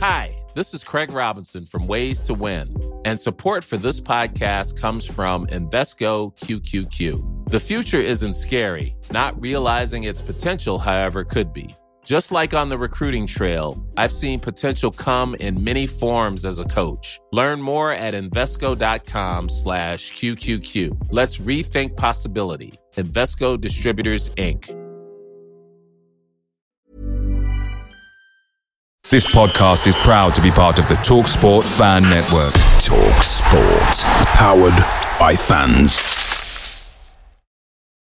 Hi, this is Craig Robinson from Ways to Win, and support for this podcast comes from Invesco Q Q Q. The future isn't scary, not realizing its potential, however, could be. Just like on the recruiting trail, I've seen potential come in many forms as a coach. Learn more at Invesco dot com slash Q Q Q. Let's rethink possibility. Invesco Distributors, Incorporated. This podcast is proud to be part of the TalkSport Fan Network. TalkSport. Powered by fans.